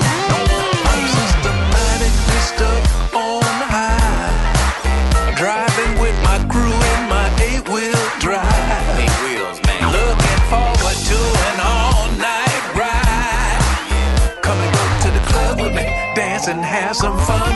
I'm systematically stuck on high, driving with my crew in my eight-wheel drive. Eight wheels, man. Looking forward to an all-night ride. Come and go to the club with me, dance and have some fun.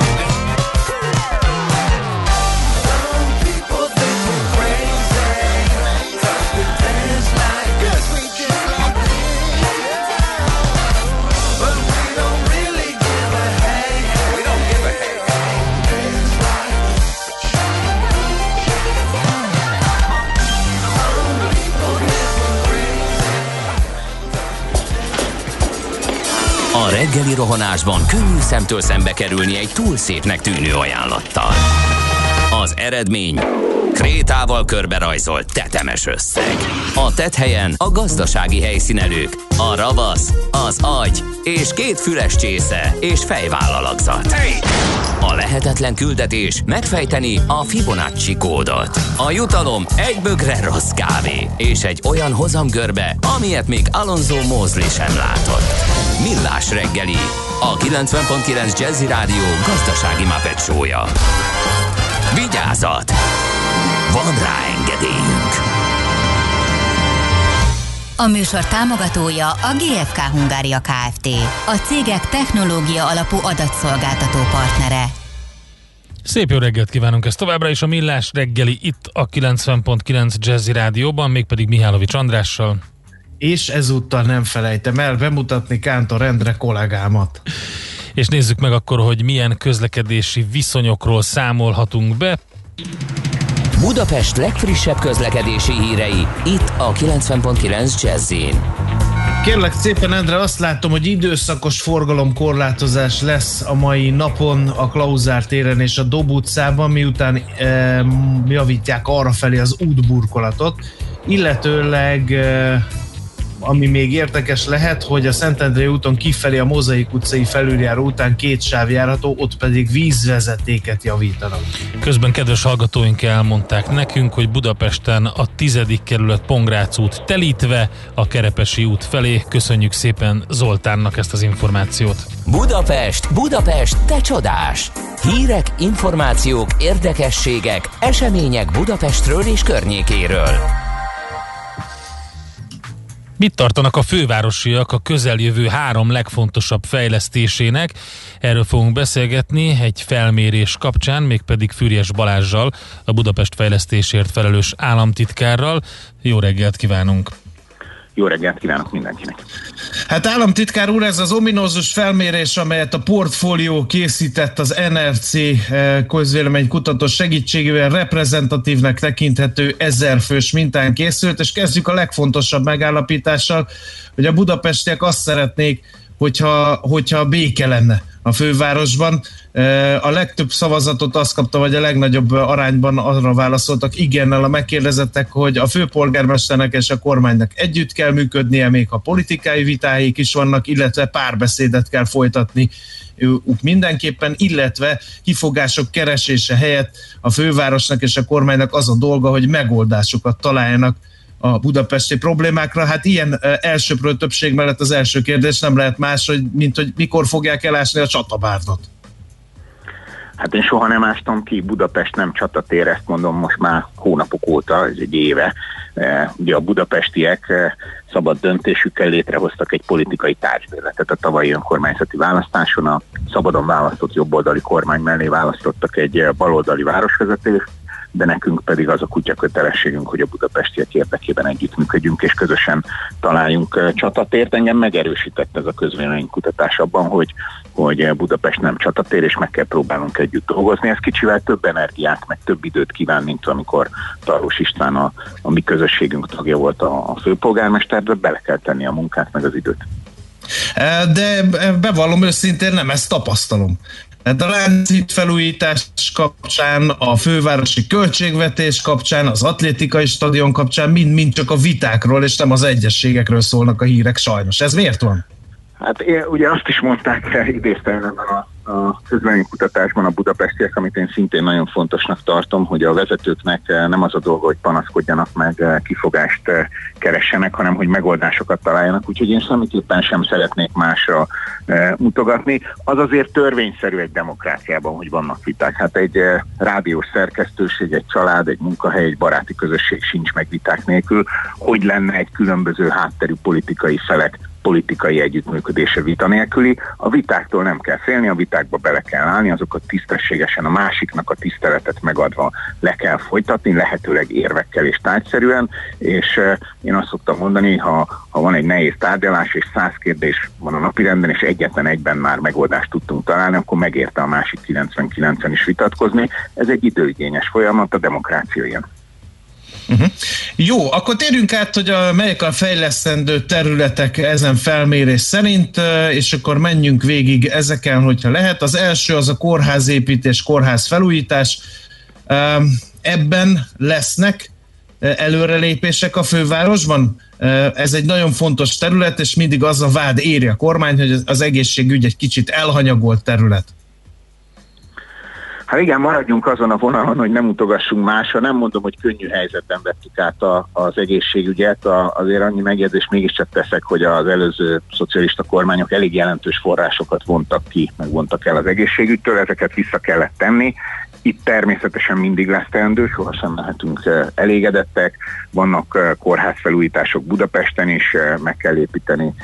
A reggeli rohanásban könnyű szemtől szembe kerülni egy túl szépnek tűnő ajánlattal. Az eredmény krétával körberajzolt tetemes összeg. A tetthelyen a gazdasági helyszínelők, a ravasz, az agy és két füles csésze és fejvállalakzat. A lehetetlen küldetés megfejteni a Fibonacci kódot. A jutalom egy bögre rossz kávé és egy olyan hozamgörbe, amilyet még Alonso Mosley sem látott. Millás reggeli, a kilencven pont kilenc Jazzy Rádió gazdasági Muppet Show-ja. Vigyázat! Van rá engedélyünk! A műsor támogatója a gé ef ká Hungária Kft. A cégek technológia alapú adatszolgáltató partnere. Szép jó reggelt kívánunk, ezt továbbra is a Millás reggeli itt a kilencven pont kilenc Jazzy Rádióban, mégpedig Mihálovics Andrással. És ezúttal nem felejtem el bemutatni Kántor Endre kollégámat. És nézzük meg akkor, hogy milyen közlekedési viszonyokról számolhatunk be. Budapest legfrissebb közlekedési hírei, itt a kilencven pont kilenc Jazz-én. Kérlek szépen, Endre, azt látom, hogy időszakos forgalomkorlátozás lesz a mai napon a Klauzár téren és a Dob utcában, miután eh, javítják arrafelé az útburkolatot, illetőleg... Eh, ami még érdekes lehet, hogy a Szentendrei úton kifelé a Mozaik utcai felüljáró után két sáv járható, ott pedig vízvezetéket javítanak. Közben kedves hallgatóink elmondták nekünk, hogy Budapesten a tizedik kerület Pongrác út telítve a Kerepesi út felé. Köszönjük szépen Zoltánnak ezt az információt. Budapest, Budapest, te csodás! Hírek, információk, érdekességek, események Budapestről és környékéről. Mit tartanak a fővárosiak a közeljövő három legfontosabb fejlesztésének? Erről fogunk beszélgetni egy felmérés kapcsán, mégpedig Füriyes Balázzsal, a Budapest fejlesztésért felelős államtitkárral. Jó reggelt kívánunk! Jó reggelt kívánok mindenkinek! Hát államtitkár úr, ez az ominózus felmérés, amelyet a portfólió készített az en er cé közvéleménykutató segítségével reprezentatívnek tekinthető ezer fős mintán készült, és kezdjük a legfontosabb megállapítással, hogy a budapestiek azt szeretnék, hogyha, hogyha béke lenne a fővárosban. A legtöbb szavazatot azt kapta, vagy a legnagyobb arányban arra válaszoltak igennel a megkérdezettek, hogy a főpolgármesternek és a kormánynak együtt kell működnie, még ha politikai vitáik is vannak, illetve párbeszédet kell folytatni mindenképpen, illetve kifogások keresése helyett a fővárosnak és a kormánynak az a dolga, hogy megoldásokat találjanak a budapesti problémákra. Hát ilyen elsöprő többség mellett az első kérdés nem lehet más, hogy, mint hogy mikor fogják elásni a csatabárdot. Hát én soha nem ástam ki, Budapest nem csatatér, ezt mondom most már hónapok óta, ez egy éve. Ugye a budapestiek szabad döntésükkel létrehoztak egy politikai tárgyvéletet a tavalyi önkormányzati választáson. A szabadon választott jobboldali kormány mellé választottak egy baloldali városvezetést, de nekünk pedig az a kutya kötelességünk, hogy a budapestiek érdekében együttműködjünk, és közösen találjunk csatatért. Engem megerősített ez a közvéleménykutatás abban, hogy, hogy Budapest nem csatatér, és meg kell próbálnunk együtt dolgozni. Ez kicsivel több energiát, meg több időt kíván, mint amikor Tarlós István a, a mi közösségünk tagja volt a, a főpolgármester, de bele kell tenni a munkát, meg az időt. De bevallom őszintén, nem ezt tapasztalom. Tehát a Lánchíd felújítás kapcsán, a fővárosi költségvetés kapcsán, az atlétikai stadion kapcsán mind-mind csak a vitákról és nem az egyességekről szólnak a hírek, sajnos. Ez miért van? Hát én, ugye azt is mondták, idéztem a, a közvéleménykutatásban a budapestiek, amit én szintén nagyon fontosnak tartom, hogy a vezetőknek nem az a dolga, hogy panaszkodjanak meg, kifogást keressenek, hanem hogy megoldásokat találjanak, úgyhogy én semmiképpen sem szeretnék másra mutogatni. Az azért törvényszerű egy demokráciában, hogy vannak viták. Hát egy rádiós szerkesztőség, egy család, egy munkahely, egy baráti közösség sincs meg viták nélkül. Hogy lenne egy különböző hátterű politikai felek politikai együttműködése vita nélküli? A vitáktól nem kell félni, a vitákba bele kell állni, azokat tisztességesen, a másiknak a tiszteletet megadva le kell folytatni, lehetőleg érvekkel és tárgyszerűen, és én azt szoktam mondani, ha, ha van egy nehéz tárgyalás, és száz kérdés van a napirenden, és egyetlen egyben már megoldást tudtunk találni, akkor megérte a másik kilencvenkilencen is vitatkozni. Ez egy időigényes folyamat, a demokrácia ilyen. Uh-huh. Jó, akkor térjünk át, hogy a, melyek a fejlesztendő területek ezen felmérés szerint, és akkor menjünk végig ezeken, hogyha lehet. Az első az a kórházépítés, kórházfelújítás. Ebben lesznek előrelépések a fővárosban? Ez egy nagyon fontos terület, és mindig az a vád éri a kormány, hogy az egészségügy egy kicsit elhanyagolt terület. Hát igen, maradjunk azon a vonalon, hogy nem utogassunk másra. Nem mondom, hogy könnyű helyzetben vettük át a, az egészségügyet. A, azért annyi megjegyzést mégiscsak teszek, hogy az előző szocialista kormányok elég jelentős forrásokat vontak ki, meg vontak el az egészségügytől, ezeket vissza kellett tenni. Itt természetesen mindig lesz teendő, sohasem lehetünk elégedettek. Vannak kórházfelújítások Budapesten is, meg kell építeni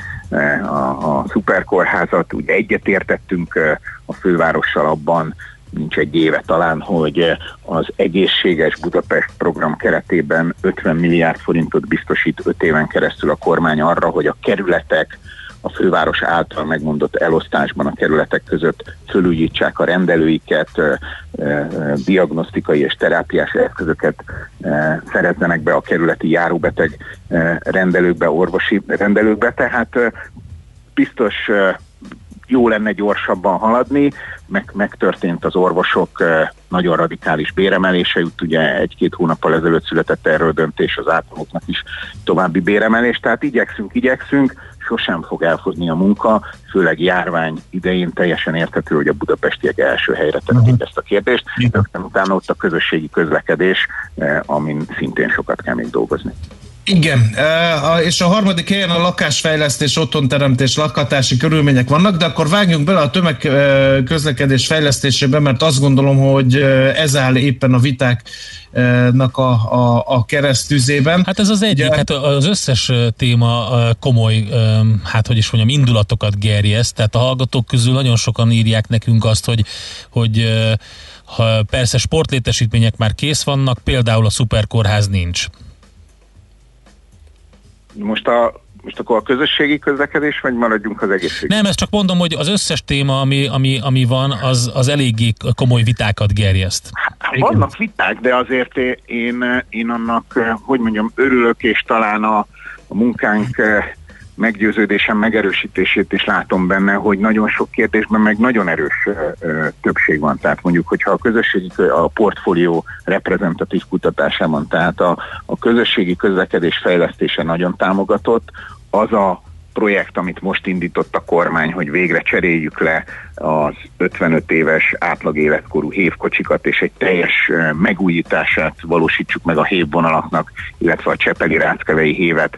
a, a szuperkórházat. Ugye egyetértettünk a fővárossal abban, nincs egy éve talán, hogy az egészséges Budapest program keretében ötven milliárd forintot biztosít öt éven keresztül a kormány arra, hogy a kerületek a főváros által megmondott elosztásban a kerületek között fölújítsák a rendelőiket, diagnosztikai és terápiás eszközöket szerezzenek be a kerületi járóbeteg rendelőkbe, orvosi rendelőkbe, tehát biztos jó lenne gyorsabban haladni, meg, megtörtént az orvosok nagyon radikális béremelése, jut ugye egy-két hónappal ezelőtt született erről döntés, az ápolóknak is további béremelés, tehát igyekszünk, igyekszünk, sosem fog elfogyni a munka, főleg járvány idején teljesen érthető, hogy a budapestiek első helyre tették uh-huh. ezt a kérdést, rögtön utána ott a közösségi közlekedés, amin szintén sokat kell még dolgozni. Igen, és a harmadik helyen a lakásfejlesztés, otthonteremtés, lakhatási körülmények vannak, de akkor vágjunk bele a tömegközlekedés fejlesztésébe, mert azt gondolom, hogy ez áll éppen a vitáknak a, a, a keresztüzében. Hát ez az egyik, ja. Hát az összes téma komoly, hát hogy is mondjam, indulatokat gerjeszt, tehát a hallgatók közül nagyon sokan írják nekünk azt, hogy, hogy ha persze sportlétesítmények már kész vannak, például a szuperkórház nincs. Most a Most akkor a közösségi közlekedés, vagy maradjunk az egészségügy? Nem, ezt csak mondom, hogy az összes téma, ami, ami, ami van, az, az eléggé komoly vitákat gerjeszt. Hát, vannak viták, de azért én, én annak, hogy mondjam, örülök, és talán a, a munkánk meggyőződésem megerősítését is látom benne, hogy nagyon sok kérdésben meg nagyon erős ö, többség van. Tehát mondjuk, hogyha a közösségi, a portfólió reprezentatív kutatásában, tehát a, a közösségi közlekedés fejlesztése nagyon támogatott, az a projekt, amit most indított a kormány, hogy végre cseréljük le az ötvenöt éves átlag életkorú hévkocsikat, és egy teljes megújítását valósítsuk meg a hévvonalaknak, illetve a Csepeli-Ráckevei hévet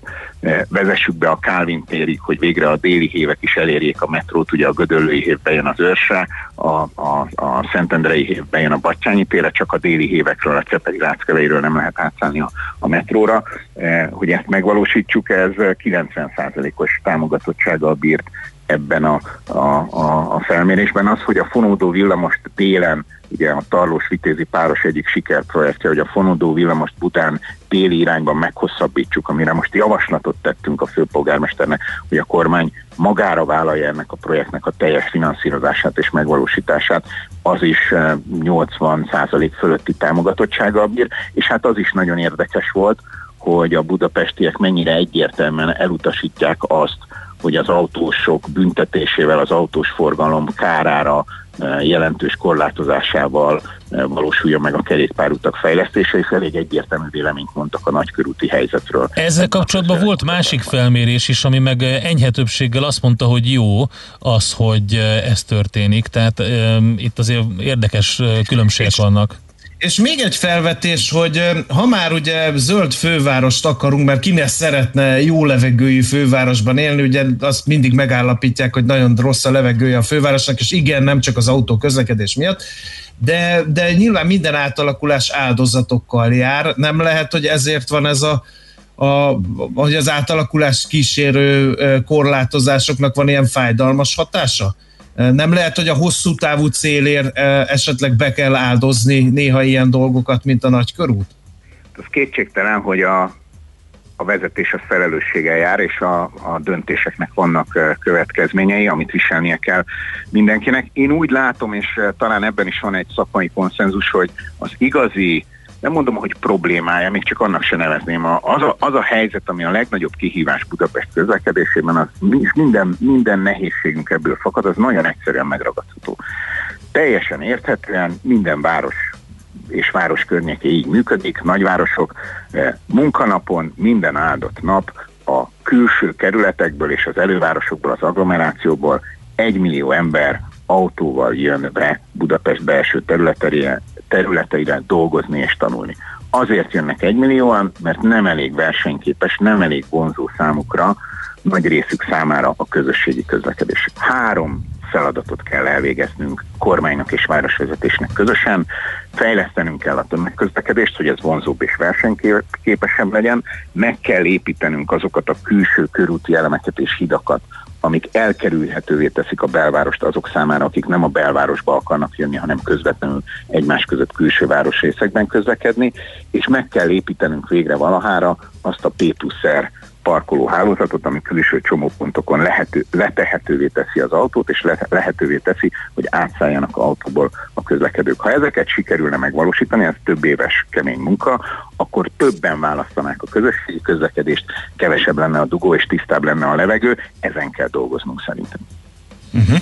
vezessük be a Kálvin térig, hogy végre a déli hévek is elérjék a metrót, ugye a gödöllői hév bejön az Őrsre, a, a, a szentendrei hév bejön a Battyányi térre, csak a déli hévekről, a Csepeli-Ráckeveiről nem lehet átszállni a, a metróra, hogy ezt megvalósítsuk, ez kilencven százalékos támogatottsággal bírt ebben a, a, a, a felmérésben. Az, hogy a fonódó villamost télen, ugye a Tarlós-Vitézi páros egyik sikerprojektje, hogy a fonódó villamost Budán téli irányban meghosszabbítsuk, amire most javaslatot tettünk a főpolgármesternek, hogy a kormány magára vállalja ennek a projektnek a teljes finanszírozását és megvalósítását, az is nyolcvan százalék fölötti támogatottsággal bír, és hát az is nagyon érdekes volt, hogy a budapestiek mennyire egyértelműen elutasítják azt, hogy az autósok büntetésével, az autós forgalom kárára jelentős korlátozásával valósuljon meg a kerékpárutak fejlesztése, és elég egyértelmű véleményt mondtak a nagykörúti helyzetről. Ezzel kapcsolatban volt másik felmérés is, ami meg enyhe többséggel azt mondta, hogy jó az, hogy ez történik, tehát um, itt azért érdekes különbségek vannak. És még egy felvetés, hogy ha már ugye zöld fővárost akarunk, mert ki ne szeretne jó levegőjű fővárosban élni, ugye azt mindig megállapítják, hogy nagyon rossz a levegője a fővárosnak, és igen, nem csak az autó közlekedés miatt, de, de nyilván minden átalakulás áldozatokkal jár. Nem lehet, hogy ezért van ez a, a hogy az átalakulás kísérő korlátozásoknak van ilyen fájdalmas hatása? Nem lehet, hogy a hosszú távú célért esetleg be kell áldozni néha ilyen dolgokat, mint a nagykörút? Ez kétségtelen, hogy a, a vezetés a felelősséggel jár, és a, a döntéseknek vannak következményei, amit viselnie kell mindenkinek. Én úgy látom, és talán ebben is van egy szakmai konszenzus, hogy az igazi, nem mondom, hogy problémája, még csak annak se nevezném. Az a, az a helyzet, ami a legnagyobb kihívás Budapest közlekedésében, az minden, minden nehézségünk ebből fakad, az nagyon egyszerűen megragadható. Teljesen érthetően minden város és város környéke így működik, nagyvárosok, munkanapon, minden áldott nap a külső kerületekből és az elővárosokból, az agglomerációból egy millió ember autóval jön be Budapest belső területére, területeire dolgozni és tanulni. Azért jönnek egymillióan, mert nem elég versenyképes, nem elég vonzó számukra, nagy részük számára a közösségi közlekedés. Három feladatot kell elvégeznünk kormánynak és városvezetésnek közösen. Fejlesztenünk kell a tömegközlekedést, hogy ez vonzóbb és versenyképesebb legyen. Meg kell építenünk azokat a külső körúti elemeket és hidakat, amik elkerülhetővé teszik a belvárost azok számára, akik nem a belvárosba akarnak jönni, hanem közvetlenül egymás között külső városrészekben közlekedni, és meg kell építenünk végre valahára azt a P plusz R parkolóhálózatot, ami külső csomópontokon lehető, letehetővé teszi az autót, és le, lehetővé teszi, hogy átszálljanak autóból a közlekedők. Ha ezeket sikerülne megvalósítani, ez több éves kemény munka, akkor többen választanák a közösségi közlekedést, kevesebb lenne a dugó, és tisztább lenne a levegő, ezen kell dolgoznunk szerintem. Uh-huh.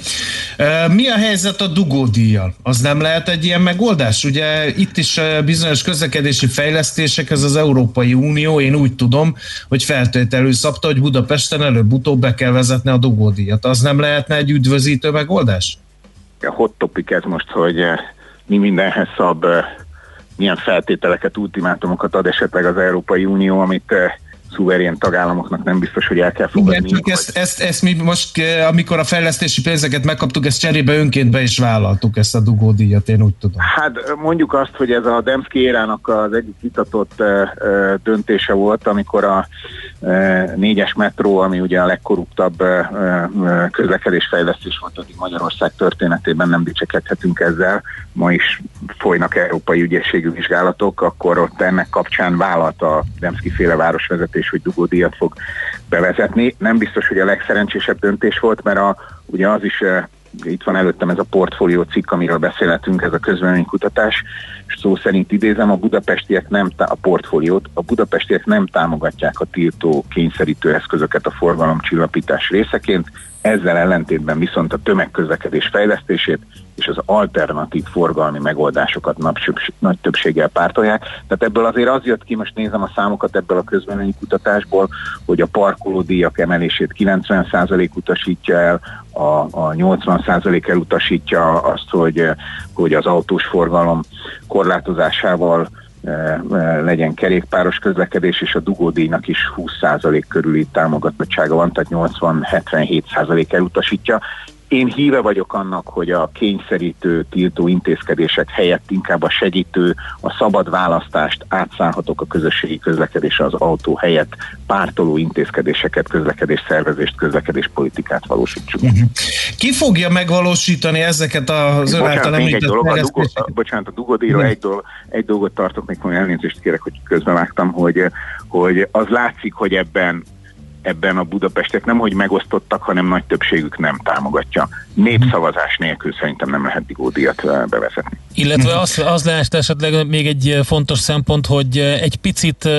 Mi a helyzet a dugódíjjal? Az nem lehet egy ilyen megoldás? Ugye itt is bizonyos közlekedési fejlesztésekhez az Európai Unió, én úgy tudom, hogy feltételül szabta, hogy Budapesten előbb-utóbb be kell vezetni a dugódíjat. Az nem lehetne egy üdvözítő megoldás? A hot topic ez most, hogy mi mindenhez szab, milyen feltételeket, ultimátumokat ad esetleg az Európai Unió, amit szuverén tagállamoknak nem biztos, hogy el kell fogadni. Igen, ezt, ezt, ezt mi most, amikor a fejlesztési pénzeket megkaptuk, ezt cserébe önként be is vállaltuk, ezt a dugódíjat, én úgy tudom. Hát mondjuk azt, hogy ez a Demszky érának az egyik vitatott döntése volt, amikor a négyes metró, ami ugye a legkorruptabb közlekedésfejlesztés volt addig Magyarország történetében, nem dicsekedhetünk ezzel, ma is folynak európai ügyességű vizsgálatok, akkor ott ennek kapcsán vállalta a Demszky féle városvezetés, hogy dugódíjat fog bevezetni. Nem biztos, hogy a legszerencsésebb döntés volt, mert a, ugye az is... Itt van előttem ez a portfólió cikk, amiről beszélhetünk, ez a közvéleménykutatás, és szó szerint idézem, a budapestiek nem tá- a portfóliót, a budapestiek nem támogatják a tiltó kényszerítő eszközöket a forgalomcsillapítás részeként, ezzel ellentétben viszont a tömegközlekedés fejlesztését és az alternatív forgalmi megoldásokat napsüks, nagy többséggel pártolják. Tehát ebből azért az jött ki, most nézem a számokat ebből a közvéleménykutatásból, hogy a parkolódíjak emelését kilencven százalék utasítja el, a, a nyolcvan százalék elutasítja azt, hogy, hogy az autós forgalom korlátozásával legyen kerékpáros közlekedés, és a dugódíjnak is húsz százalék körüli támogatottsága van, tehát nyolcvan-hetvenhét százalék elutasítja. Én híve vagyok annak, hogy a kényszerítő, tiltó intézkedések helyett inkább a segítő, a szabad választást átszállhatok a közösségi közlekedésre, az autó helyett pártoló intézkedéseket, közlekedés szervezést, közlekedés politikát valósítsuk. Ki fogja megvalósítani ezeket az ön által említett fejlesztéseket? Bocsánat, a dugódíjról egy, dolog, egy dolgot tartok, még majd elnézést kérek, hogy közbevágtam, hogy, hogy az látszik, hogy ebben ebben a budapestiek nem, hogy megosztottak, hanem nagy többségük nem támogatja. Népszavazás nélkül szerintem nem lehet dugódíjat bevezetni. Illetve az, az lehet esetleg még egy fontos szempont, hogy egy picit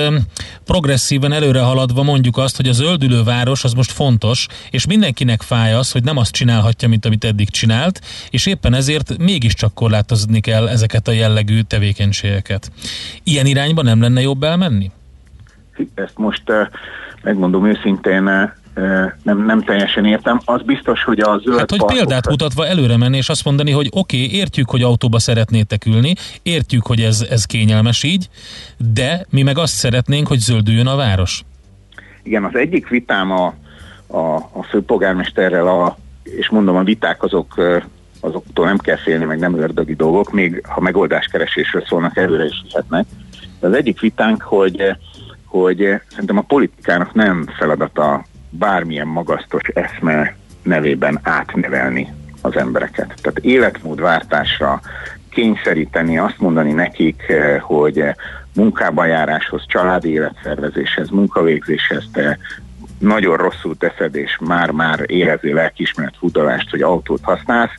progresszíven előre haladva mondjuk azt, hogy a zöldülő város az most fontos, és mindenkinek fáj az, hogy nem azt csinálhatja, mint amit eddig csinált, és éppen ezért mégiscsak korlátozni kell ezeket a jellegű tevékenységeket. Ilyen irányba nem lenne jobb elmenni? Ezt most megmondom őszintén, nem, nem teljesen értem. Az biztos, hogy a zöld Hát, hogy parkok... példát mutatva előre menni, és azt mondani, hogy oké, okay, értjük, hogy autóba szeretnétek ülni, értjük, hogy ez, ez kényelmes így, de mi meg azt szeretnénk, hogy zöldüljön a város. Igen, az egyik vitám a, a, a főpolgármesterrel, a, és mondom, a viták azok, azoktól nem kell félni, meg nem ördögi dolgok, még ha megoldáskeresésről szólnak, előre is vihetnek. De az egyik vitánk, hogy hogy szerintem a politikának nem feladata bármilyen magasztos eszme nevében átnevelni az embereket. Tehát életmódváltásra kényszeríteni, azt mondani nekik, hogy munkába járáshoz, családi életszervezéshez, munkavégzéshez te nagyon rosszul teszed, és már-már érezél lelkiismeret fudalást, hogy autót használsz,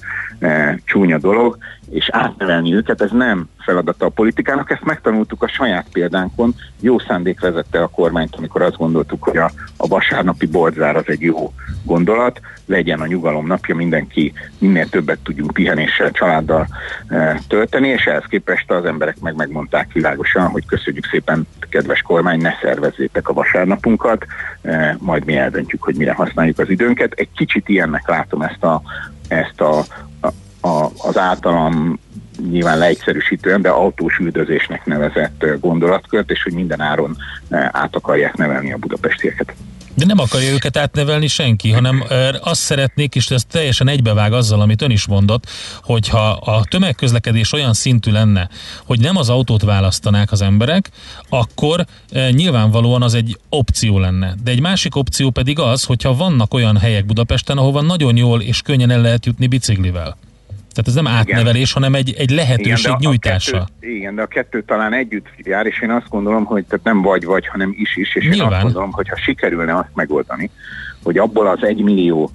csúnya dolog, és átnevelni őket, ez nem feladata a politikának, ezt megtanultuk a saját példánkon, jó szándék vezette a kormányt, amikor azt gondoltuk, hogy a, a vasárnapi boltzár az egy jó gondolat, legyen a nyugalom napja, mindenki, minél többet tudjunk pihenéssel, családdal e, tölteni, és ehhez képest az emberek meg megmondták világosan, hogy köszönjük szépen, kedves kormány, ne szervezzétek a vasárnapunkat, e, majd mi eldöntjük, hogy mire használjuk az időnket. Egy kicsit ilyennek látom ezt a, ezt a A, az általam nyilván leegyszerűsítően, de autós üldözésnek nevezett gondolatkört, és hogy minden áron át akarják nevelni a budapestieket. De nem akarja őket átnevelni senki, hanem azt szeretnék, és ez teljesen egybevág azzal, amit ön is mondott, hogyha a tömegközlekedés olyan szintű lenne, hogy nem az autót választanák az emberek, akkor nyilvánvalóan az egy opció lenne. De egy másik opció pedig az, hogyha vannak olyan helyek Budapesten, ahova nagyon jól és könnyen el lehet jutni biciklivel. Tehát ez nem átnevelés, igen, hanem egy, egy lehetőség igen, nyújtása. Kettő, igen, de a kettő talán együtt jár, és én azt gondolom, hogy tehát nem vagy-vagy, hanem is-is, és nyilván. Én azt gondolom, hogy ha sikerülne azt megoldani, hogy abból az egymillió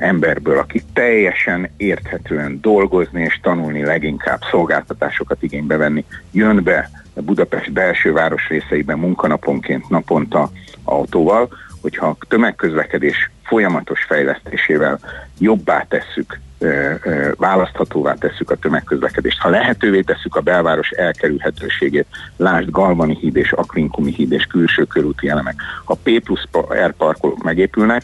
emberből, aki teljesen érthetően dolgozni és tanulni, leginkább szolgáltatásokat igénybe venni, jön be Budapest belső város részeiben munkanaponként naponta autóval, hogyha a tömegközlekedés folyamatos fejlesztésével jobbá tesszük, választhatóvá tesszük a tömegközlekedést. Ha lehetővé tesszük a belváros elkerülhetőségét, lásd Galvani Híd és Akvinkumi Híd és külső körúti elemek, ha P plusz R parkolók megépülnek,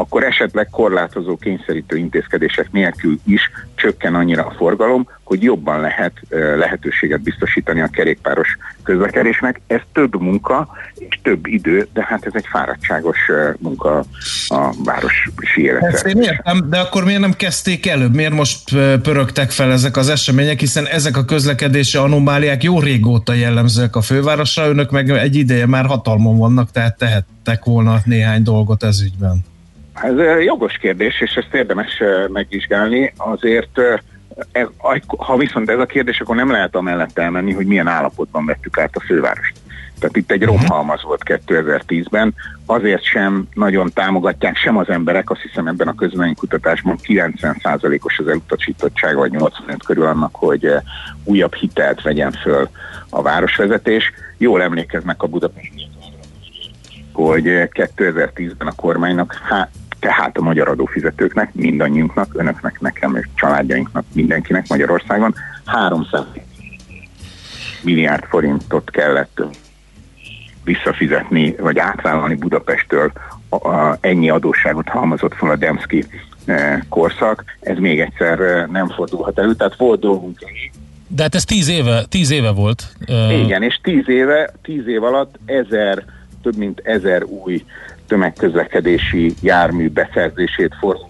akkor esetleg korlátozó kényszerítő intézkedések nélkül is csökken annyira a forgalom, hogy jobban lehet lehetőséget biztosítani a kerékpáros közlekedésnek. Ez több munka és több idő, de hát ez egy fáradtságos munka a városi életben. Ezt én értem, de akkor miért nem kezdték előbb? Miért most pörögtek fel ezek az események? Hiszen ezek a közlekedési anomáliák jó régóta jellemzőek a fővárosra, önök meg egy ideje már hatalmon vannak, tehát tehettek volna néhány dolgot ez ügyben. Ez jogos kérdés, és ezt érdemes megvizsgálni. Azért, ha viszont ez a kérdés, akkor nem lehet amellett elmenni, hogy milyen állapotban vettük át a fővárost. Tehát itt egy romhalmaz volt kétezer-tízben, azért sem nagyon támogatják sem az emberek, azt hiszem ebben a közvéleménykutatásban kilencven százalékos az elutasítottság, vagy nyolcvanöt körül annak, hogy újabb hitelt vegyen föl a városvezetés. Jól emlékeznek a budapesti, hogy kétezer-tízben a kormánynak, hát, tehát a magyar adófizetőknek, mindannyiunknak, önöknek, nekem és családjainknak, mindenkinek Magyarországon háromszáz milliárd forintot kellett visszafizetni, vagy átvállalni Budapesttől a, a, ennyi adósságot halmozott fel a Demszky e, korszak. Ez még egyszer e, nem fordulhat elő, tehát volt dolgunk. De hát ez tíz éve, tíz éve volt. Igen, és tíz éve, tíz év alatt ezer, több mint ezer új tömegközlekedési jármű beszerzését fordult.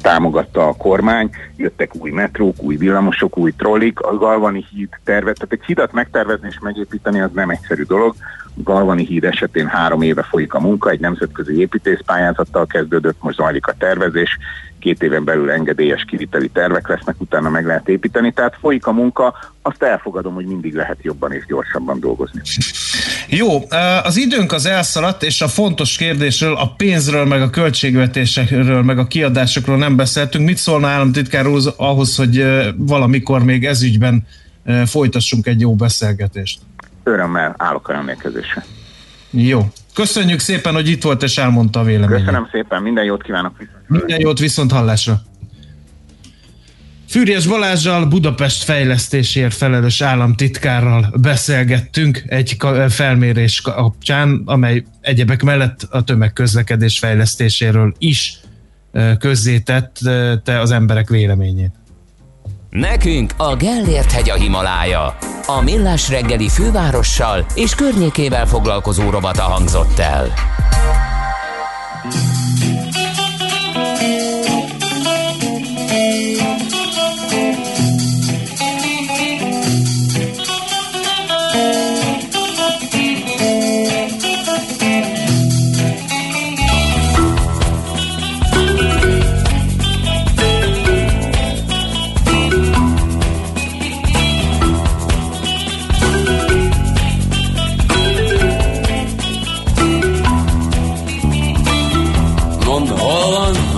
Támogatta a kormány, jöttek új metrók, új villamosok, új trollik, a Galvani Híd tervet, tehát egy hidat megtervezni és megépíteni az nem egyszerű dolog. A Galvani Híd esetén három éve folyik a munka, egy nemzetközi építészpályázattal kezdődött, most zajlik a tervezés, két éven belül engedélyes kiviteli tervek lesznek, utána meg lehet építeni, tehát folyik a munka, azt elfogadom, hogy mindig lehet jobban és gyorsabban dolgozni. Jó, az időnk az elszaladt, és a fontos kérdésről, a pénzről, meg a költségvetésekről, meg a kiadásokról nem beszéltünk. Mit szólna államtitkár úr ahhoz, hogy valamikor még ez ügyben folytassunk egy jó beszélgetést? Örömmel állok a rendelkezésre. Jó. Köszönjük szépen, hogy itt volt és elmondta a véleményét. Köszönöm szépen, minden jót kívánok. Minden jót, viszont hallásra. Fűrjes Balázsral, Budapest fejlesztésért felelős államtitkárral beszélgettünk egy felmérés kapcsán, amely egyebek mellett a tömegközlekedés fejlesztéséről is közzétette az emberek véleményét. Nekünk a Gellért hegy a Himalája. A Millás reggeli fővárossal és környékével foglalkozó rovata hangzott el.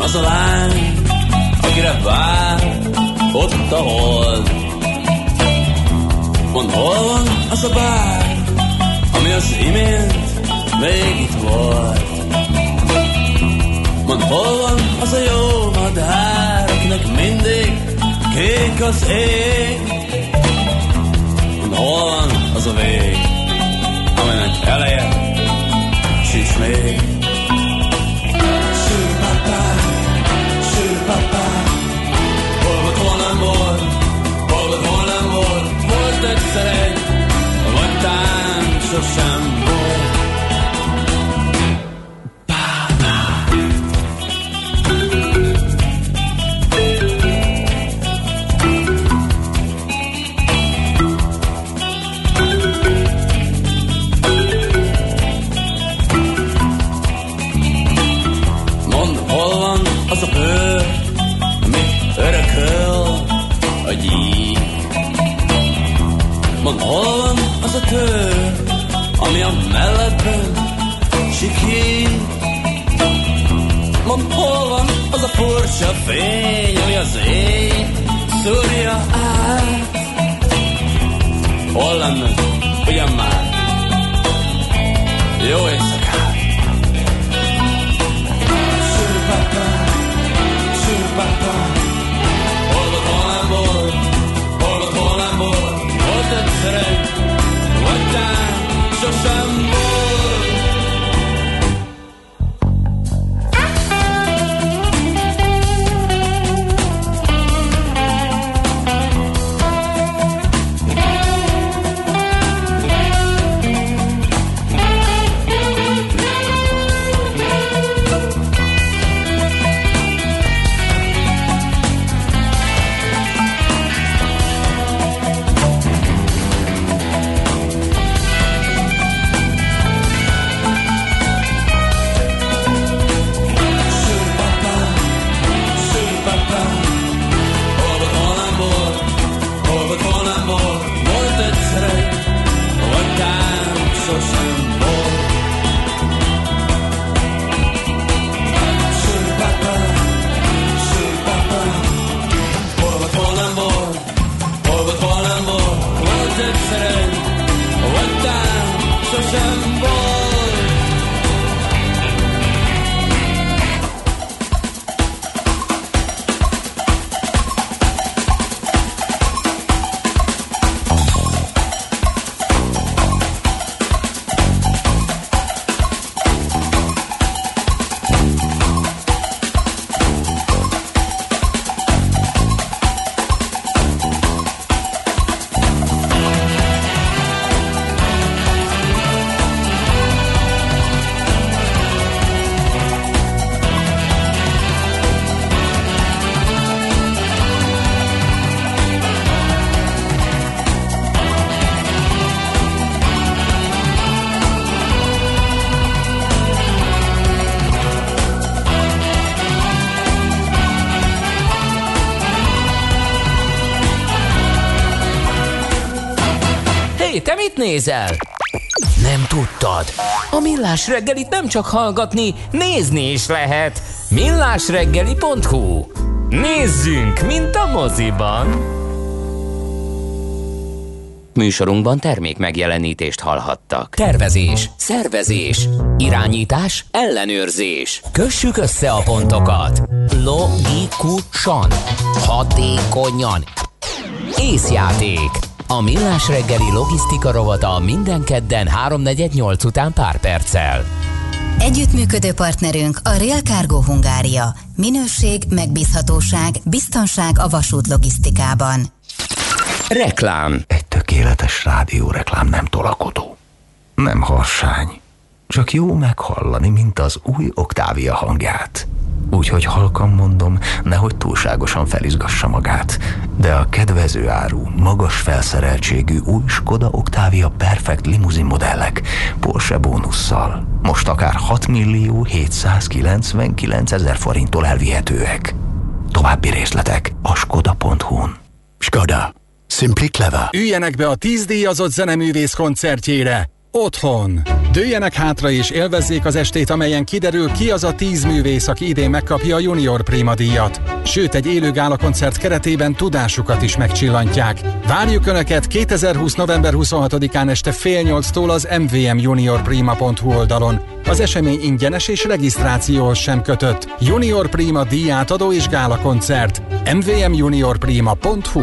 Az a lány, akire vár, ott a hold. Mondd, hol van az a bár, ami az imént még itt volt. Mondd, hol van az a jó madár, akinek mindig kék az ég. Mondd, hol van az a vég, aminek eleje sincs még. Papa, volt hol nem volt, volt hol nem volt, volt egyszer egy, vagy tán sosem volt. Pápa. Mondd, hol van az a bőr, örököl a gyík. Mondd, hol van az a tör, ami a melletben sikít. Mondd, hol van az a furcsa fény, ami az ég szúrja át. Hol lenne, ugyan már jó éjszakát. Sürpapa, sürpapa, szereg, vagy tán sosem volt. Te mit nézel? Nem tudtad? A Millás reggelit nem csak hallgatni, nézni is lehet. millás reggeli pont hu. Nézzünk, mint a moziban! Műsorunkban termék megjelenítést hallhattak. Tervezés, szervezés, irányítás, ellenőrzés. Kössük össze a pontokat. Logikusan, hatékonyan. Észjáték. A Millás reggeli logisztika rovata minden kedden háromnegyed nyolc után pár perccel. Együttműködő partnerünk a Rail Cargo Hungária. Minőség, megbízhatóság, biztonság a vasút logisztikában. Reklám. Egy tökéletes rádióreklám nem tolakodó. Nem harsány. Csak jó meghallani, mint az új Octavia hangját. Úgyhogy halkan mondom, nehogy túlságosan felizgassa magát. De a kedvező áru, magas felszereltségű új Skoda Octavia Perfect limuzin modellek Porsche bónusszal most akár hat millió hétszázkilencvenkilencezer forinttól elvihetőek. További részletek a skoda pont hu-n. Skoda. Simply clever. Üljenek be a tíz díjazott zeneművész koncertjére. Otthon. Dőljenek hátra és élvezzék az estét, amelyen kiderül, ki az a tíz művész, aki idén megkapja a Junior Prima díjat. Sőt, egy élő gála koncert keretében tudásukat is megcsillantják. Várjuk Önöket kétezer-húsz. november huszonhatodikán este fél nyolctól az em vé em junior prima pont hu oldalon. Az esemény ingyenes és regisztrációhoz sem kötött. Junior Prima díjátadó és gála koncert. em vé em junior prima pont hu.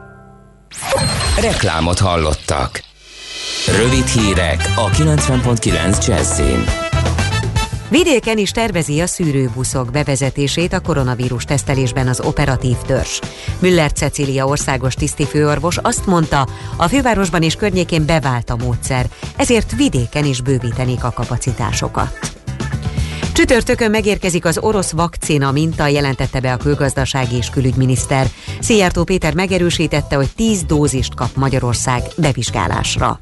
Reklámot hallottak. Rövid hírek a kilencven egész kilenc Jazzin. Vidéken is tervezi a szűrőbuszok bevezetését a koronavírus tesztelésben az operatív törzs. Müller Cecília országos tisztifőorvos azt mondta, a fővárosban és környékén bevált a módszer, ezért vidéken is bővítenék a kapacitásokat. Csütörtökön megérkezik az orosz vakcina minta, jelentette be a külgazdasági és külügyminiszter. Szijjártó Péter megerősítette, hogy tíz dózist kap Magyarország bevizsgálásra.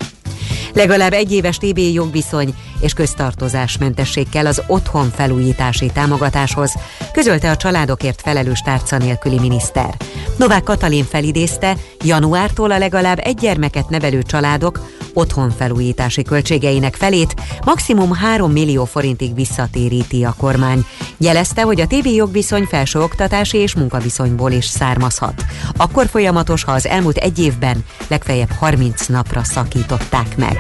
Legalább egy éves té bé jogviszony és köztartozásmentesség kell az otthon felújítási támogatáshoz, közölte a családokért felelős tárca nélküli miniszter. Novák Katalin felidézte, januártól a legalább egy gyermeket nevelő családok otthonfelújítási költségeinek felét, maximum három millió forintig visszatéríti a kormány. Jelezte, hogy a té bé jogviszony felsőoktatási és munkaviszonyból is származhat. Akkor folyamatos, ha az elmúlt egy évben legfeljebb harminc napra szakították meg.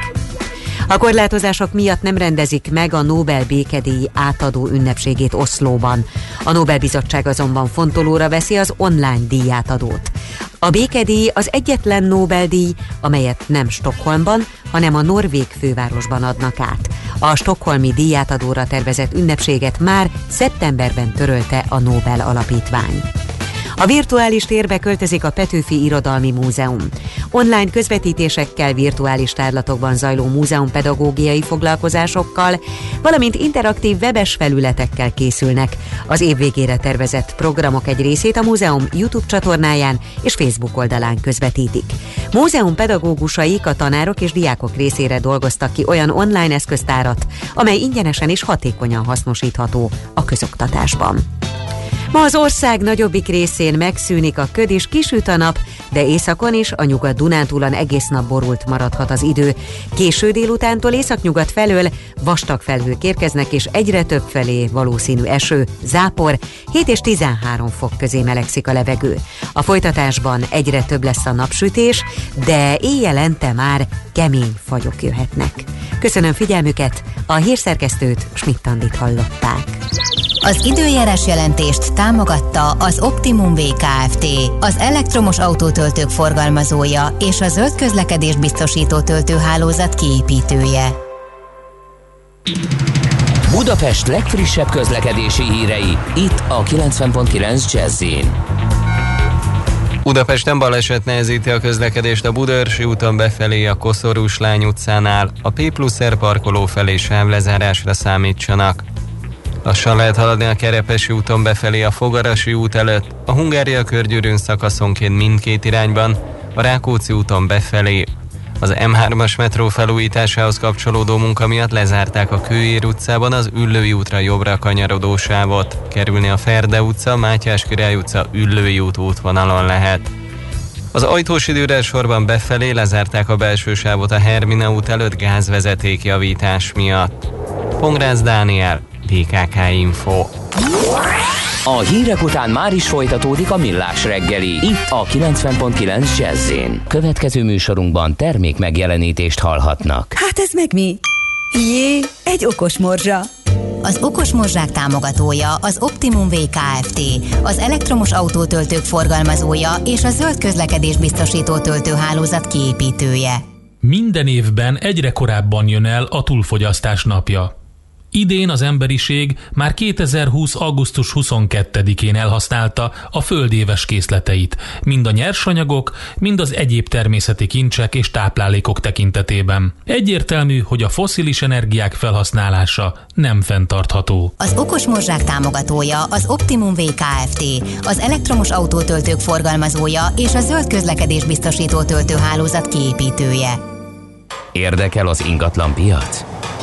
A korlátozások miatt nem rendezik meg a Nobel békedíj átadó ünnepségét Oszlóban. A Nobel-bizottság azonban fontolóra veszi az online díjátadót. A békedíj az egyetlen Nobel-díj, amelyet nem Stockholmban, hanem a norvég fővárosban adnak át. A stockholmi díjátadóra tervezett ünnepséget már szeptemberben törölte a Nobel alapítvány. A virtuális térbe költözik a Petőfi Irodalmi Múzeum. online közvetítésekkel, virtuális tárlatokban zajló múzeumpedagógiai foglalkozásokkal, valamint interaktív webes felületekkel készülnek. Az év végére tervezett programok egy részét a múzeum YouTube csatornáján és Facebook oldalán közvetítik. Múzeum pedagógusaik a tanárok és diákok részére dolgoztak ki olyan online eszköztárat, amely ingyenesen és hatékonyan hasznosítható a közoktatásban. Ma az ország nagyobbik részén megszűnik a köd és kisüt a nap, de északon is, a Nyugat-Dunántúlon egész nap borult maradhat az idő. Késő délutántól északnyugat felől vastag felhők érkeznek, és egyre több felé valószínű eső, zápor, hét és tizenhárom fok közé melegszik a levegő. A folytatásban egyre több lesz a napsütés, de éjjelente már kemény fagyok jöhetnek. Köszönöm figyelmüket, a hírszerkesztőt, Schmidt-Andit hallották. Az időjárás jelentést támogatta az Optimum vé ká ef té, az elektromos autótöltők forgalmazója és a zöld közlekedés biztosító töltőhálózat kiépítője. Budapest legfrissebb közlekedési hírei, itt a kilencven egész kilenc Jazz-in. Budapesten baleset nehezíti a közlekedést a Budaörsi úton befelé a Koszorúslány utcánál, a P+R parkoló felé sávlezárásra számítsanak. Lassan lehet haladni a Kerepesi úton befelé a Fogarasi út előtt, a Hungária körgyűrűn szakaszonként mindkét irányban, a Rákóczi úton befelé. Az em hármas metró felújításához kapcsolódó munka miatt lezárták a Kőér utcában az Üllői útra jobbra kanyarodó sávot. Kerülni a Ferde utca, Mátyás király utca, Üllői út útvonalon lehet. Az ajtós időre sorban befelé lezárták a belső sávot a Hermina út előtt gázvezeték javítás miatt. Pongrácz Dániel, pé ká ká Info. A hírek után már is folytatódik a Millás reggeli, itt a kilencven egész kilenc Jazz-én. Következő műsorunkban termék megjelenítést hallhatnak. Hát ez meg mi? Jé, egy okos morzsa. Az okos morzsák támogatója az Optimum vé ká ef té, az elektromos autótöltők forgalmazója és a zöld közlekedés biztosító töltőhálózat kiépítője. Minden évben egyre korábban jön el a túlfogyasztás napja. Idén az emberiség már kétezer-húsz. augusztus huszonkettedikén elhasználta a föld éves készleteit, mind a nyersanyagok, mind az egyéb természeti kincsek és táplálékok tekintetében. Egyértelmű, hogy a fosszilis energiák felhasználása nem fenntartható. Az okos morzsák támogatója az Optimum vé ká ef té, az elektromos autótöltők forgalmazója és a zöld közlekedés biztosító töltőhálózat kiépítője. Érdekel az ingatlan piac?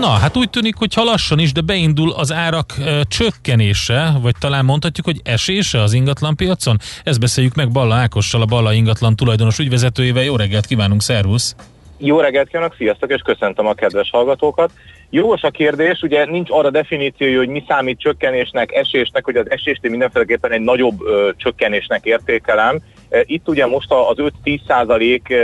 Na, hát úgy tűnik, hogy ha lassan is, de beindul az árak ö, csökkenése, vagy talán mondhatjuk, hogy esése az ingatlanpiacon. Ezt beszéljük meg Balla Ákossal, a Balla ingatlan tulajdonos ügyvezetőjével. Jó reggelt kívánunk, szervusz! Jó reggelt kívánok, sziasztok, és köszöntöm a kedves hallgatókat. Jogos a kérdés, ugye nincs arra definíciója, hogy mi számít csökkenésnek, esésnek, hogy az esést én mindenféleképpen egy nagyobb ö, csökkenésnek értékelem. Itt ugye most az öt-tíz százalék,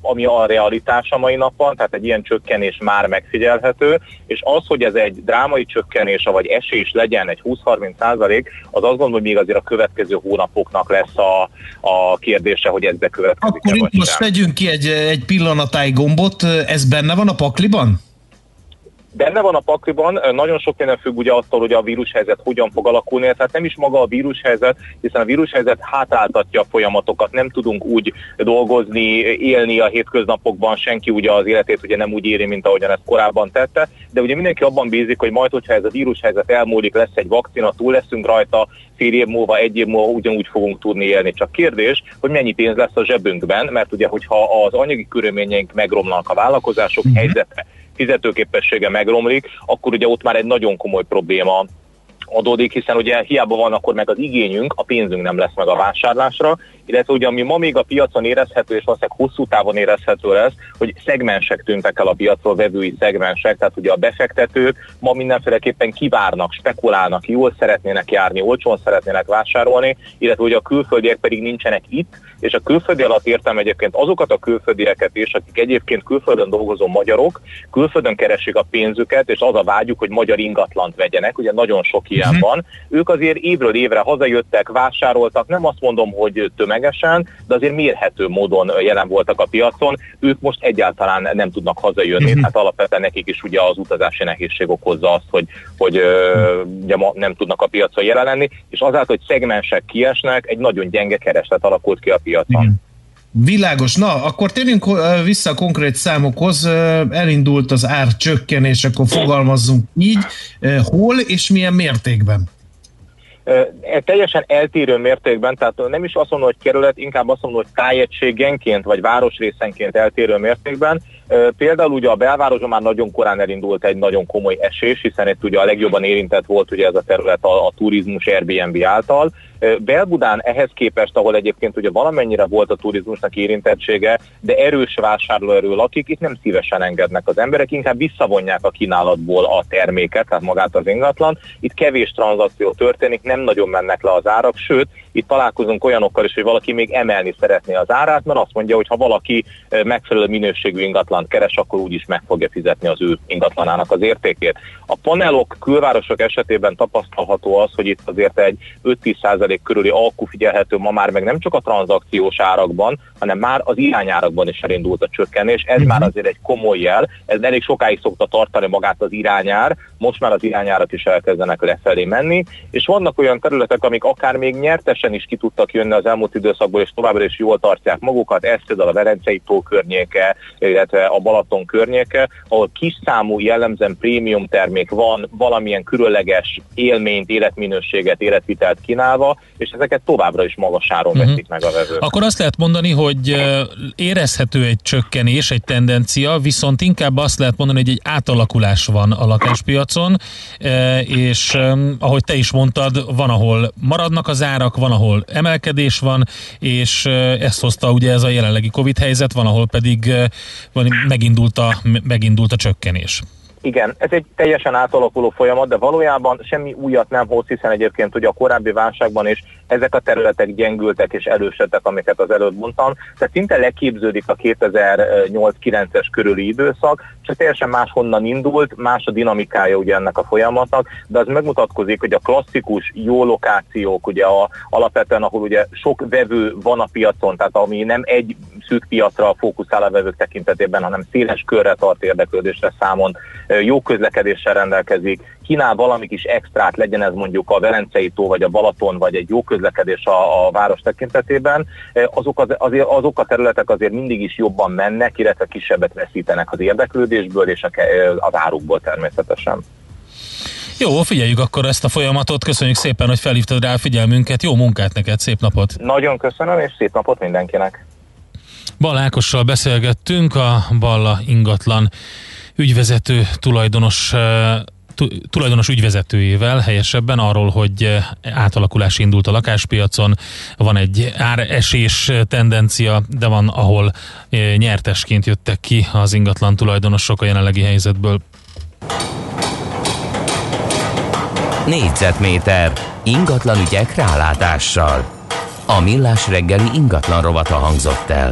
ami a realitás a mai napon, tehát egy ilyen csökkenés már megfigyelhető, és az, hogy ez egy drámai csökkenés, vagy esés legyen, egy húsz-harminc százalék, az azt gondolom, hogy még azért a következő hónapoknak lesz a, a kérdése, hogy ez bekövetkezik. Akkor itt most vegyünk ki egy, egy pillanatáj gombot, ez benne van a pakliban? Benne van a pakliban, nagyon sok minden függ ugye attól, hogy a vírushelyzet hogyan fog alakulni, tehát nem is maga a vírushelyzet, hiszen a vírushelyzet hátráltatja a folyamatokat, nem tudunk úgy dolgozni, élni a hétköznapokban, senki ugye az életét ugye nem úgy éri, mint ahogyan ezt korábban tette, de ugye mindenki abban bízik, hogy majd, hogyha ez a vírushelyzet elmúlik, lesz egy vakcina, túl leszünk rajta, fél év múlva, egy év múlva ugyanúgy fogunk tudni élni. Csak kérdés, hogy mennyi pénz lesz a zsebünkben, mert ugye, hogyha az anyagi körülményeink megromlanak, a vállalkozások helyzete, fizetőképessége megromlik, akkor ugye ott már egy nagyon komoly probléma adódik, hiszen ugye hiába van akkor meg az igényünk, a pénzünk nem lesz meg a vásárlásra, illetve ugye ami ma még a piacon érezhető, és valószínűleg hosszú távon érezhető lesz, hogy szegmensek tűntek el a piacról, vevői szegmensek, tehát ugye a befektetők ma mindenféleképpen kivárnak, spekulálnak, jól szeretnének járni, olcsón szeretnének vásárolni, illetve ugye a külföldiek pedig nincsenek itt, és a külföldi alatt értem egyébként azokat a külföldieket is, akik egyébként külföldön dolgozó magyarok, külföldön keresik a pénzüket, és az a vágyuk, hogy magyar ingatlant vegyenek, ugye nagyon sok Angliában, uh-huh. ők azért évről évre hazajöttek, vásároltak, nem azt mondom, hogy tömegesen, de azért mérhető módon jelen voltak a piacon, ők most egyáltalán nem tudnak hazajönni, uh-huh. tehát alapvetően nekik is ugye az utazási nehézség okozza azt, hogy, hogy uh-huh. ugye ma nem tudnak a piacon jelen lenni, és azáltal, hogy szegmensek kiesnek, egy nagyon gyenge kereslet alakult ki a piacon. Uh-huh. Világos. Na, akkor térjünk vissza a konkrét számokhoz. Elindult az árcsökkenés, akkor fogalmazzunk így. Hol és milyen mértékben? Teljesen eltérő mértékben, tehát nem is azt mondom, hogy kerület, inkább azt mondom, hogy tájegységenként vagy városrészenként eltérő mértékben. Például ugye a belvárosban már nagyon korán elindult egy nagyon komoly esés, hiszen itt ugye a legjobban érintett volt ugye ez a terület a, a turizmus Airbnb által. Belbudán ehhez képest, ahol egyébként ugye valamennyire volt a turizmusnak érintettsége, de erős vásárlóerő lakik, itt nem szívesen engednek az emberek, inkább visszavonják a kínálatból a terméket, tehát magát az ingatlan. Itt kevés tranzakció történik, nem nagyon mennek le az árak, sőt, itt találkozunk olyanokkal is, hogy valaki még emelni szeretné az árát, mert azt mondja, hogy ha valaki megfelelő minőségű ingatlant keres, akkor úgyis meg fogja fizetni az ő ingatlanának az értékét. A panelok külvárosok esetében tapasztalható az, hogy itt azért egy öt-tíz százalék körüli alkú figyelhető ma már meg nem csak a tranzakciós árakban, hanem már az irányárakban is elindult a csökkenés. Ez már azért egy komoly jel, ez elég sokáig szokta tartani magát az irányár, most már az irányárak is elkezdenek lefelé menni, és vannak olyan területek, amik akár még nyertesen is ki tudtak jönni az elmúlt időszakból, és továbbra is jól tartják magukat, ez például a Velencei tó környéke, illetve a Balaton környéke, ahol kis számú jellemzően prémium termék van, valamilyen különleges élményt, életminőséget, életvitelt kínálva, és ezeket továbbra is magas áron veszik uh-huh. meg a vevők. Akkor azt lehet mondani, hogy érezhető egy csökkenés, egy tendencia, viszont inkább azt lehet mondani, hogy egy átalakulás van a lakáspiacon, és ahogy te is mondtad, van, ahol maradnak az árak, van, ahol emelkedés van, és ezt hozta ugye ez a jelenlegi Covid helyzet, van, ahol pedig megindult a, megindult a csökkenés. Igen, ez egy teljesen átalakuló folyamat, de valójában semmi újat nem hoz, hiszen egyébként ugye a korábbi válságban is ezek a területek gyengültek és erősödtek, amiket az előtt mondtam. Tehát szinte leképződik a kétezer-nyolc-kilences körüli időszak, csak teljesen máshonnan indult, más a dinamikája ugye ennek a folyamatnak, de az megmutatkozik, hogy a klasszikus jó lokációk, ugye a, alapvetően, ahol ugye sok vevő van a piacon, tehát ami nem egy szűk piacra fókuszál a vevők tekintetében, hanem széles körre tart érdeklődésre számon, jó közlekedéssel rendelkezik, kínál valami kis extrát, legyen ez mondjuk a Velencei tó, vagy a Balaton, vagy egy jó közlekedés a, a város tekintetében, azok, az, azért, azok a területek azért mindig is jobban mennek, illetve kisebbet veszítenek az érdeklődésből és a, az árukból természetesen. Jó, figyeljük akkor ezt a folyamatot, köszönjük szépen, hogy felhívtad rá a figyelmünket, jó munkát neked, szép napot! Nagyon köszönöm, és szép napot mindenkinek! Balla Ákossal beszélgettünk, a Balla ingatlan ügyvezető tulajdonos, tulajdonos ügyvezetőjével helyesebben arról, hogy átalakulás indult a lakáspiacon, van egy áresés tendencia, de van, ahol nyertesként jöttek ki az ingatlan tulajdonosok a jelenlegi helyzetből. Négyzetméter ingatlan ügyek rálátással. A Millás reggeli ingatlan rovata hangzott el.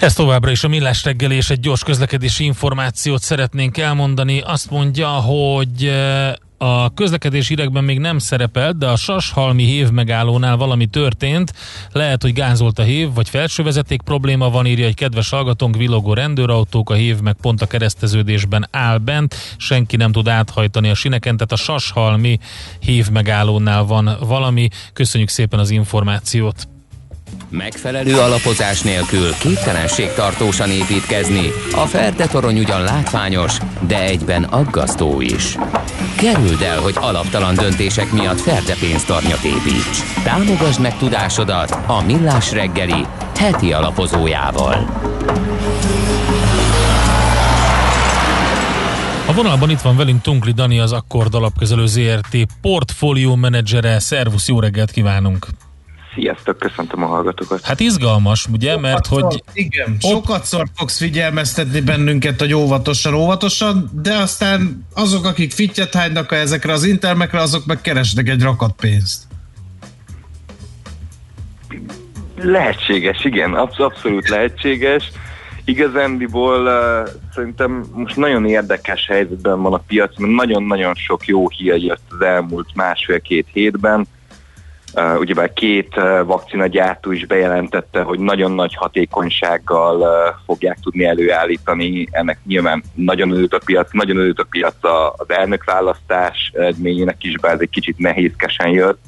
Ez továbbra is a Millás reggeli, és egy gyors közlekedési információt szeretnénk elmondani. Azt mondja, hogy a közlekedési hírekben még nem szerepelt, de a Sashalmi hév megállónál valami történt. Lehet, hogy gázolt a hév, vagy felsővezeték probléma van, írja egy kedves hallgatónk, villogó rendőrautók, a hév meg pont a kereszteződésben áll bent, senki nem tud áthajtani a sineken, tehát a Sashalmi hév megállónál van valami. Köszönjük szépen az információt! Megfelelő alapozás nélkül képtelenség tartósan építkezni. A ferde torony ugyan látványos, de egyben aggasztó is. Kerüld el, hogy alaptalan döntések miatt ferde pénztornyot építs. Támogasd meg tudásodat a Millás reggeli heti alapozójával. A vonalban itt van velünk Tunkli Dani, az Akkord Alapkezelő zé er té portfólió menedzsere. Szervusz, jó reggelt kívánunk! Sziasztok, köszöntöm a hallgatókat. Hát izgalmas, ugye, mert sokat hogy... Szor, igen, ott... sokat szor fogsz figyelmeztetni bennünket, hogy óvatosan, óvatosan, de aztán azok, akik fittyet hánynak ezekre az intermekre, azok meg keresnek egy rakat pénzt. Lehetséges, igen, absz- abszolút lehetséges. Igazándiból uh, szerintem most nagyon érdekes helyzetben van a piac, mert nagyon-nagyon sok jó hír jött az elmúlt másfél-két hétben. Uh, ugyebár két uh, vakcinagyártó is bejelentette, hogy nagyon nagy hatékonysággal uh, fogják tudni előállítani. Ennek nyilván nagyon örült a piac, nagyon örült a piac az elnökválasztás eredményének is, bár ez egy kicsit nehézkesen jött.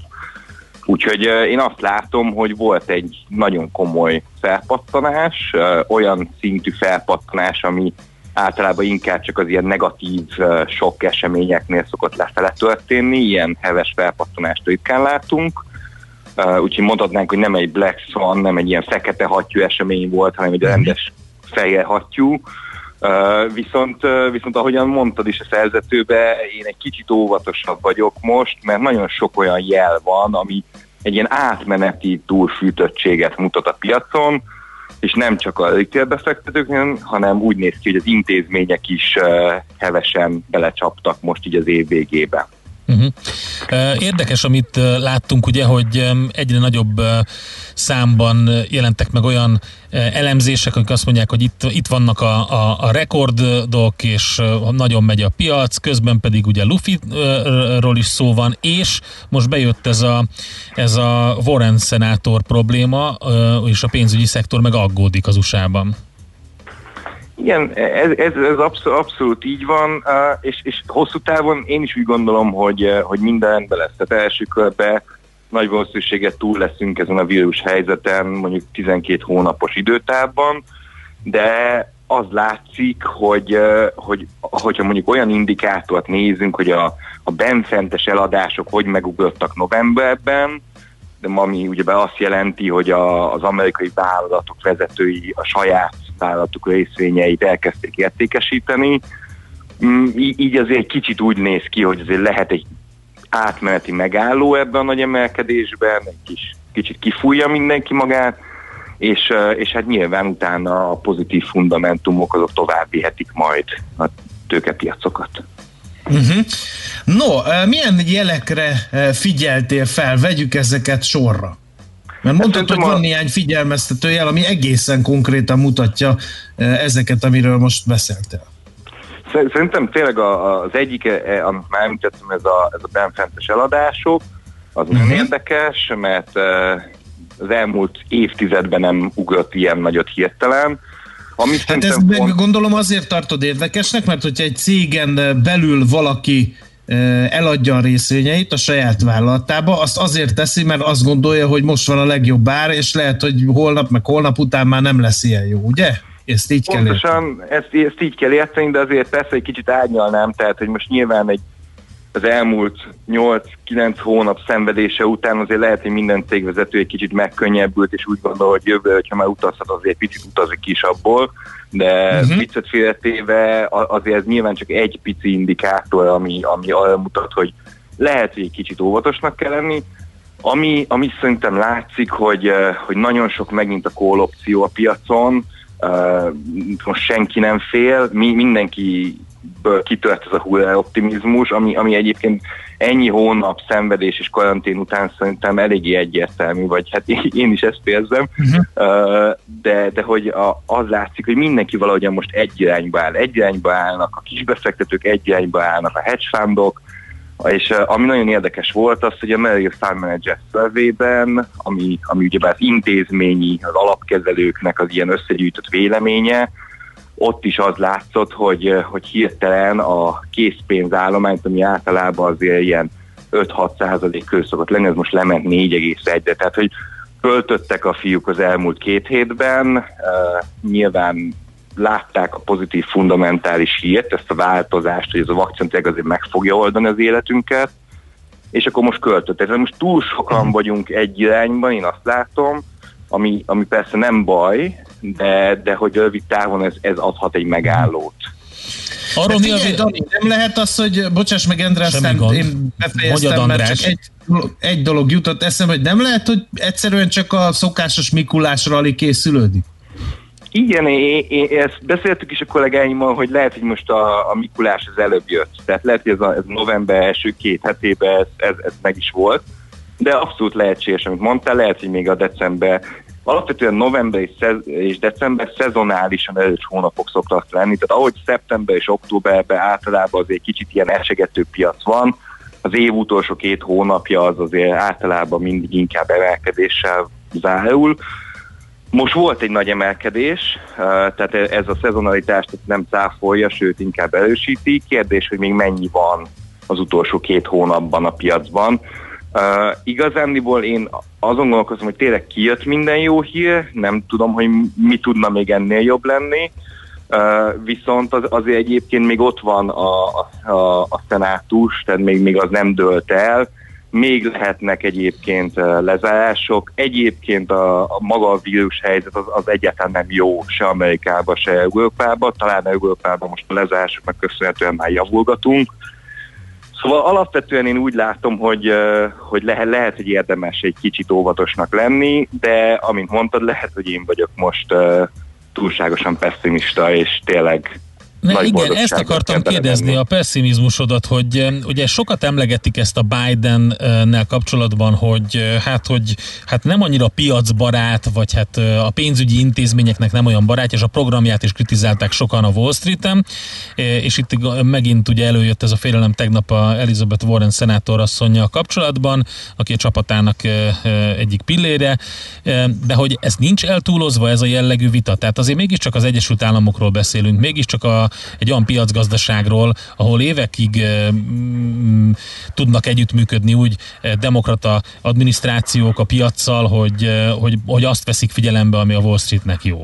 Úgyhogy uh, én azt látom, hogy volt egy nagyon komoly felpattanás, uh, olyan szintű felpattanás, ami általában inkább csak az ilyen negatív uh, sok eseményeknél szokott lefele történni, ilyen heves felpattanást ritkán látunk. Uh, úgyhogy mondhatnánk, hogy nem egy Black Swan, nem egy ilyen fekete hattyú esemény volt, hanem egy rendes fehér hattyú. Uh, viszont, uh, viszont ahogyan mondtad is a szerzetőbe, én egy kicsit óvatosabb vagyok most, mert nagyon sok olyan jel van, ami egy ilyen átmeneti túlfűtöttséget mutat a piacon, és nem csak a retailbefektetőknél, hanem úgy néz ki, hogy az intézmények is uh, hevesen belecsaptak most így az év végébe. Uh-huh. Érdekes, amit láttunk, ugye, hogy egyre nagyobb számban jelentek meg olyan elemzések, akik azt mondják, hogy itt, itt vannak a, a, a rekordok, és nagyon megy a piac, közben pedig ugye Luffy-ról is szó van, és most bejött ez a, ez a Warren szenátor probléma, és a pénzügyi szektor meg aggódik az u es á-ban. Igen, ez, ez, ez abszol, abszolút így van, és, és hosszú távon én is úgy gondolom, hogy, hogy minden rendben lesz. Tehát első körben nagy valószínűséggel túl leszünk ezen a vírus helyzeten, mondjuk tizenkét hónapos időtávban, de az látszik, hogy, hogy hogyha mondjuk olyan indikátort nézünk, hogy a, a benfentes eladások hogy megugrottak novemberben, de ami ugyebár azt jelenti, hogy a, az amerikai vállalatok vezetői a saját vállalatuk részvényeit elkezdték értékesíteni. Így azért kicsit úgy néz ki, hogy azért lehet egy átmeneti megálló ebben a nagy emelkedésben, egy kis, kicsit kifújja mindenki magát, és, és hát nyilván utána a pozitív fundamentumok azok tovább vihetik majd a tőkepiacokat. Uh-huh. No, milyen jelekre figyeltél fel? Vegyük ezeket sorra. Mert mondtad, hogy van néhány figyelmeztető jel, ami egészen konkrétan mutatja ezeket, amiről most beszéltél. Szerintem tényleg az egyik, amit már említettem, ez a, ez a benfentes eladások, az nagyon uh-huh. érdekes, mert az elmúlt évtizedben nem ugrott ilyen nagyot hirtelen. Ami hát ezt meg pont... gondolom azért tartod érdekesnek, mert hogyha egy cégen belül valaki eladja a részvényeit a saját vállalatába, azt azért teszi, mert azt gondolja, hogy most van a legjobb ár, és lehet, hogy holnap, meg holnap után már nem lesz ilyen jó, ugye? Ezt így Pontosan, kell ezt, ezt így kell érteni, de azért persze egy kicsit árnyalnám, tehát, hogy most nyilván egy az elmúlt nyolc-kilenc hónap szenvedése után azért lehet, hogy minden cégvezető egy kicsit megkönnyebbült, és úgy gondol, hogy jövő, hogyha már utazhat, azért picit utazik is abból, de uh-huh. viccet félretéve azért ez nyilván csak egy pici indikátor, ami, ami arra mutat, hogy lehet, hogy egy kicsit óvatosnak kell lenni. Ami, ami szerintem látszik, hogy, hogy nagyon sok megint a call opció a piacon, most senki nem fél, mi, mindenki ebből kitört ez a hullá-optimizmus, ami, ami egyébként ennyi hónap szenvedés és karantén után szerintem eléggé egyértelmű, vagy hát én is ezt érzem, uh-huh. de, de hogy a, az látszik, hogy mindenki valahogyan most egy irányba áll. Egy irányba állnak a kisbefektetők, egy irányba állnak a hedge fundok, és ami nagyon érdekes volt az, hogy a Merrill Fund Manager szervében, ami, ami ugyebár az intézményi, az alapkezelőknek az ilyen összegyűjtött véleménye, ott is az látszott, hogy, hogy hirtelen a készpénzállományt, ami általában azért ilyen öt-hat százalék körül szokott lenni, ez most lement négy egész egy tizedre, tehát hogy költöttek a fiúk az elmúlt két hétben, uh, nyilván látták a pozitív fundamentális hírt, ezt a változást, hogy ez a vakcina azért meg fogja oldani az életünket, és akkor most költöttek. Tehát most túl sokan vagyunk egy irányban, én azt látom, ami, ami persze nem baj, de, de hogy rövid távon ez, ez adhat egy megállót. Arról mi a Dani, nem lehet az, hogy bocsáss meg Endre, aztán gond. Én befejeztem, mert csak egy, egy dolog jutott eszembe, hogy nem lehet, hogy egyszerűen csak a szokásos Mikulásra alig készülődik? Igen, én, én, én ezt beszéltük is a kollégáimmal, hogy lehet, hogy most a, a Mikulás az előbb jött. Tehát lehet, hogy ez, a, ez november első két hetében ez, ez, ez meg is volt, de abszolút lehetséges, amit mondtál, lehet, hogy még a december. Alapvetően november és, szez- és december szezonálisan erős hónapok szoktak lenni, tehát ahogy szeptember és októberben általában azért kicsit ilyen esegető piac van, az év utolsó két hónapja az azért általában mindig inkább emelkedéssel zárul. Most volt egy nagy emelkedés, tehát ez a szezonalitást nem cáfolja, sőt inkább erősíti. Kérdés, hogy még mennyi van az utolsó két hónapban a piacban. Uh, igazániból én azon gondolkozom, hogy tényleg kijött minden jó hír, nem tudom, hogy mi tudna még ennél jobb lenni, uh, viszont az, azért egyébként még ott van a, a, a szenátus, tehát még, még az nem dőlt el, még lehetnek egyébként lezárások, egyébként a, a maga a vírus helyzet az, az egyáltalán nem jó se Amerikában, se Európában, talán Európában most a lezárásoknak köszönhetően már javulgatunk. Szóval alapvetően én úgy látom, hogy, hogy lehet, lehet, hogy érdemes egy kicsit óvatosnak lenni, de amint mondtad, lehet, hogy én vagyok most uh, túlságosan pessimista, és tényleg ne, nagy igen, ezt akartam kérdezni, lenni. A pessimizmusodat, hogy ugye sokat emlegetik ezt a Biden-nel kapcsolatban, hogy hát, hogy hát nem annyira piacbarát, vagy hát a pénzügyi intézményeknek nem olyan barát, és a programját is kritizálták sokan a Wall Street-en, és itt megint ugye előjött ez a félelem tegnap a Elizabeth Warren szenátorasszonnyal kapcsolatban, aki a csapatának egyik pillére, de hogy ez nincs eltúlozva, ez a jellegű vita, tehát azért mégiscsak az Egyesült Államokról beszélünk, mégiscsak a egy olyan piacgazdaságról, ahol évekig e, m, tudnak együttműködni úgy e, demokrata adminisztrációk a piaccal, hogy, e, hogy, hogy azt veszik figyelembe, ami a Wall Streetnek jó.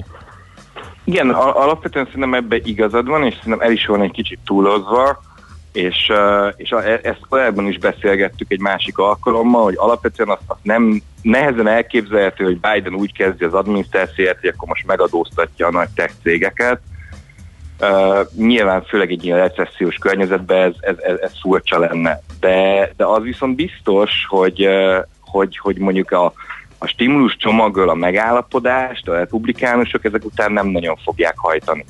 Igen, alapvetően szerintem ebben igazad van, és szerintem el is van egy kicsit túlozva, és, és ezt korábban is beszélgettük egy másik alkalommal, hogy alapvetően azt, azt nem nehezen elképzelhető, hogy Biden úgy kezdi az adminisztrációját, hogy akkor most megadóztatja a nagy tech cégeket. Uh, nyilván főleg egy ilyen recessziós környezetben ez, ez, ez, ez furcsa lenne. De, de az viszont biztos, hogy, uh, hogy, hogy mondjuk a, a stimulus csomagról a megállapodást a republikánusok ezek után nem nagyon fogják hajtani.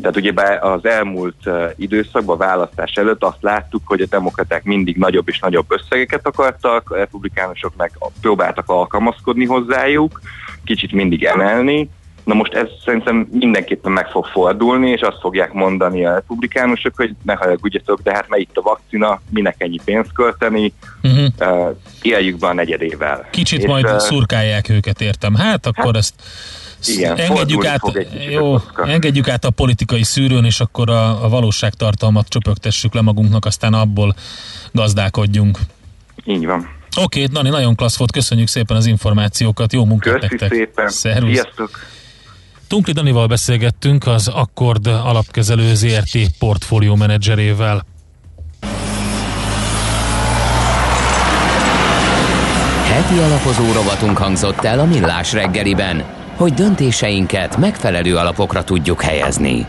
Tehát ugye az elmúlt uh, időszakban, választás előtt azt láttuk, hogy a demokraták mindig nagyobb és nagyobb összegeket akartak, a republikánusok meg próbáltak alkalmazkodni hozzájuk, kicsit mindig emelni. Na most ez szerintem mindenképpen meg fog fordulni, és azt fogják mondani a republikánusok, hogy ne haragudjatok, de hát mert itt a vakcina, minek ennyi pénzt költeni, uh-huh. uh, éljük be a negyedével. Kicsit és majd uh, szurkálják őket, értem. Hát akkor hát, ezt igen, engedjük, át, jó, engedjük át a politikai szűrőn, és akkor a, a valóságtartalmat csöpögtessük le magunknak, aztán abból gazdálkodjunk. Így van. Oké, okay, Dani, nagyon klassz volt, köszönjük szépen az információkat, jó munkát nektek. Köszönjük szépen, sziasztok! Tunkli Danival beszélgettünk, az Akkord alapkezelő zé er té portfólió menedzserével. Heti alapozó rovatunk hangzott el a Millás reggeliben, hogy döntéseinket megfelelő alapokra tudjuk helyezni.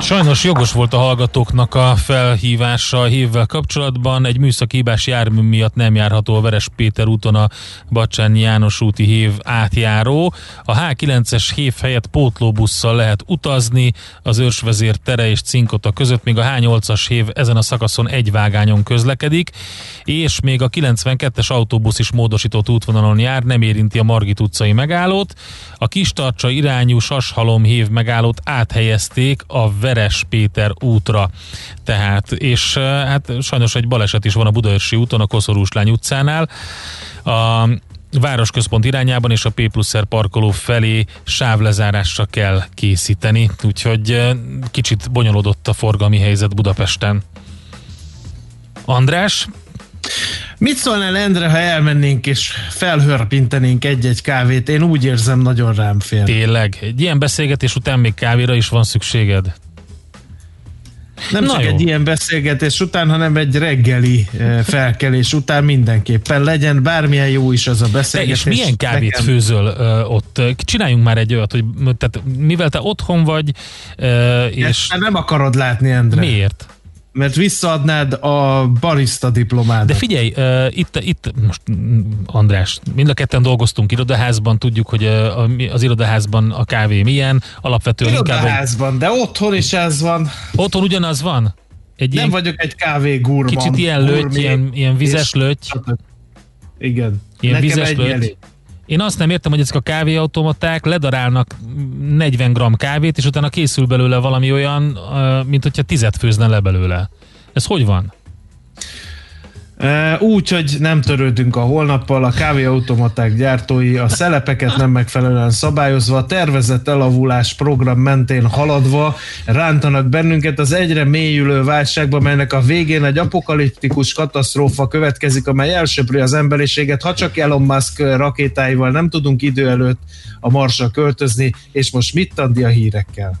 Sajnos jogos volt a hallgatóknak a felhívása a hívvel kapcsolatban. Egy műszaki hibás jármű miatt nem járható a Veres Péter úton a Bacsányi János úti hív átjáró. A há kilences hív helyett pótlóbusszal lehet utazni az Őrsvezér tere és Cinkota között, még a há nyolcas hív ezen a szakaszon egy vágányon közlekedik, és még a kilencvenkettes autóbusz is módosított útvonalon jár, nem érinti a Margit utcai megállót. A Kistarcsa irányú Sashalom hív megállót áthelyezték a Veres Péter útra. Tehát, és hát sajnos egy baleset is van a Budaörsi úton, a Koszorúslány utcánál. A városközpont irányában és a P pluszer parkoló felé sávlezárásra kell készíteni. Úgyhogy kicsit bonyolodott a forgalmi helyzet Budapesten. András? Mit szólnál, Endre, ha elmennénk és felhörpintenénk egy-egy kávét? Én úgy érzem, nagyon rám fér. Tényleg? Egy ilyen beszélgetés után még kávéra is van szükséged? Nem Na csak jó. Egy ilyen beszélgetés után, hanem egy reggeli felkelés után mindenképpen legyen, bármilyen jó is az a beszélgetés. De és milyen kávét nekem főzöl uh, ott? Csináljunk már egy olyat, hogy tehát, mivel te otthon vagy, uh, és... Ezt nem akarod látni, Endre. Miért? Mert visszaadnád a barista diplomádat. De figyelj, uh, itt, itt most András, mind a ketten dolgoztunk irodaházban, tudjuk, hogy uh, az irodaházban a kávé milyen, alapvetően irodaházban, inkább, de otthon is ez van. Otthon ugyanaz van? Egy nem ilyen, vagyok egy kávé gurmán. Kicsit ilyen löty, ilyen, ilyen vizes löty. Igen. Ilyen nekem vizes löty. Én azt nem értem, hogy ezek a kávéautomaták ledarálnak negyven gramm kávét, és utána készül belőle valami olyan, mint hogyha tizet főzne le belőle. Ez hogy van? Úgy, hogy nem törődünk a holnappal, a kávéautomaták gyártói a szelepeket nem megfelelően szabályozva, a tervezett elavulás program mentén haladva rántanak bennünket az egyre mélyülő válságba, melynek a végén egy apokaliptikus katasztrófa következik, amely elsöpri az emberiséget, ha csak Elon Musk rakétáival nem tudunk idő előtt a Marsra költözni, és most mit tandi a hírekkel?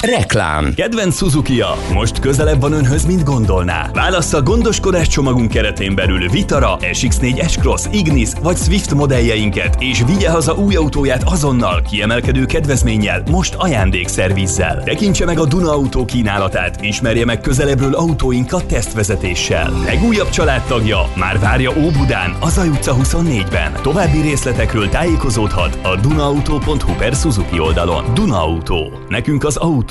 Reklám. Kedvenc Suzuki-ja most közelebb van önhöz, mint gondolná. Válassza gondoskodás csomagunk keretén belül Vitara, es iksz négy S-Cross, Ignis vagy Swift modelljeinket, és vigye haza új autóját azonnal kiemelkedő kedvezménnyel, most ajándékszervízzel. Tekintse meg a Duna Autó kínálatát, ismerje meg közelebbről autóinkat tesztvezetéssel. Legújabb családtagja már várja Óbudán, a Zaj utca huszonnégyben. További részletekről tájékozódhat a duna autó pont hú per Suzuki oldalon. Duna Autó. Nekünk az autó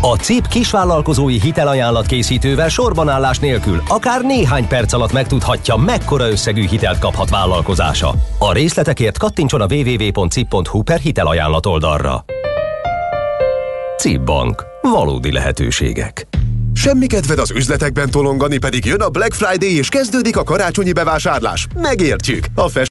A cé i pé kisvállalkozói hitelajánlat készítővel sorbanállás nélkül akár néhány perc alatt megtudhatja, mekkora összegű hitelt kaphat vállalkozása. A részletekért kattintson a double-u double-u double-u pont cip pont hú per hitelajánlat oldalra. cé i pé Bank. Valódi lehetőségek. Semmi kedved az üzletekben tolongani, pedig jön a Black Friday és kezdődik a karácsonyi bevásárlás. Megértjük! A fest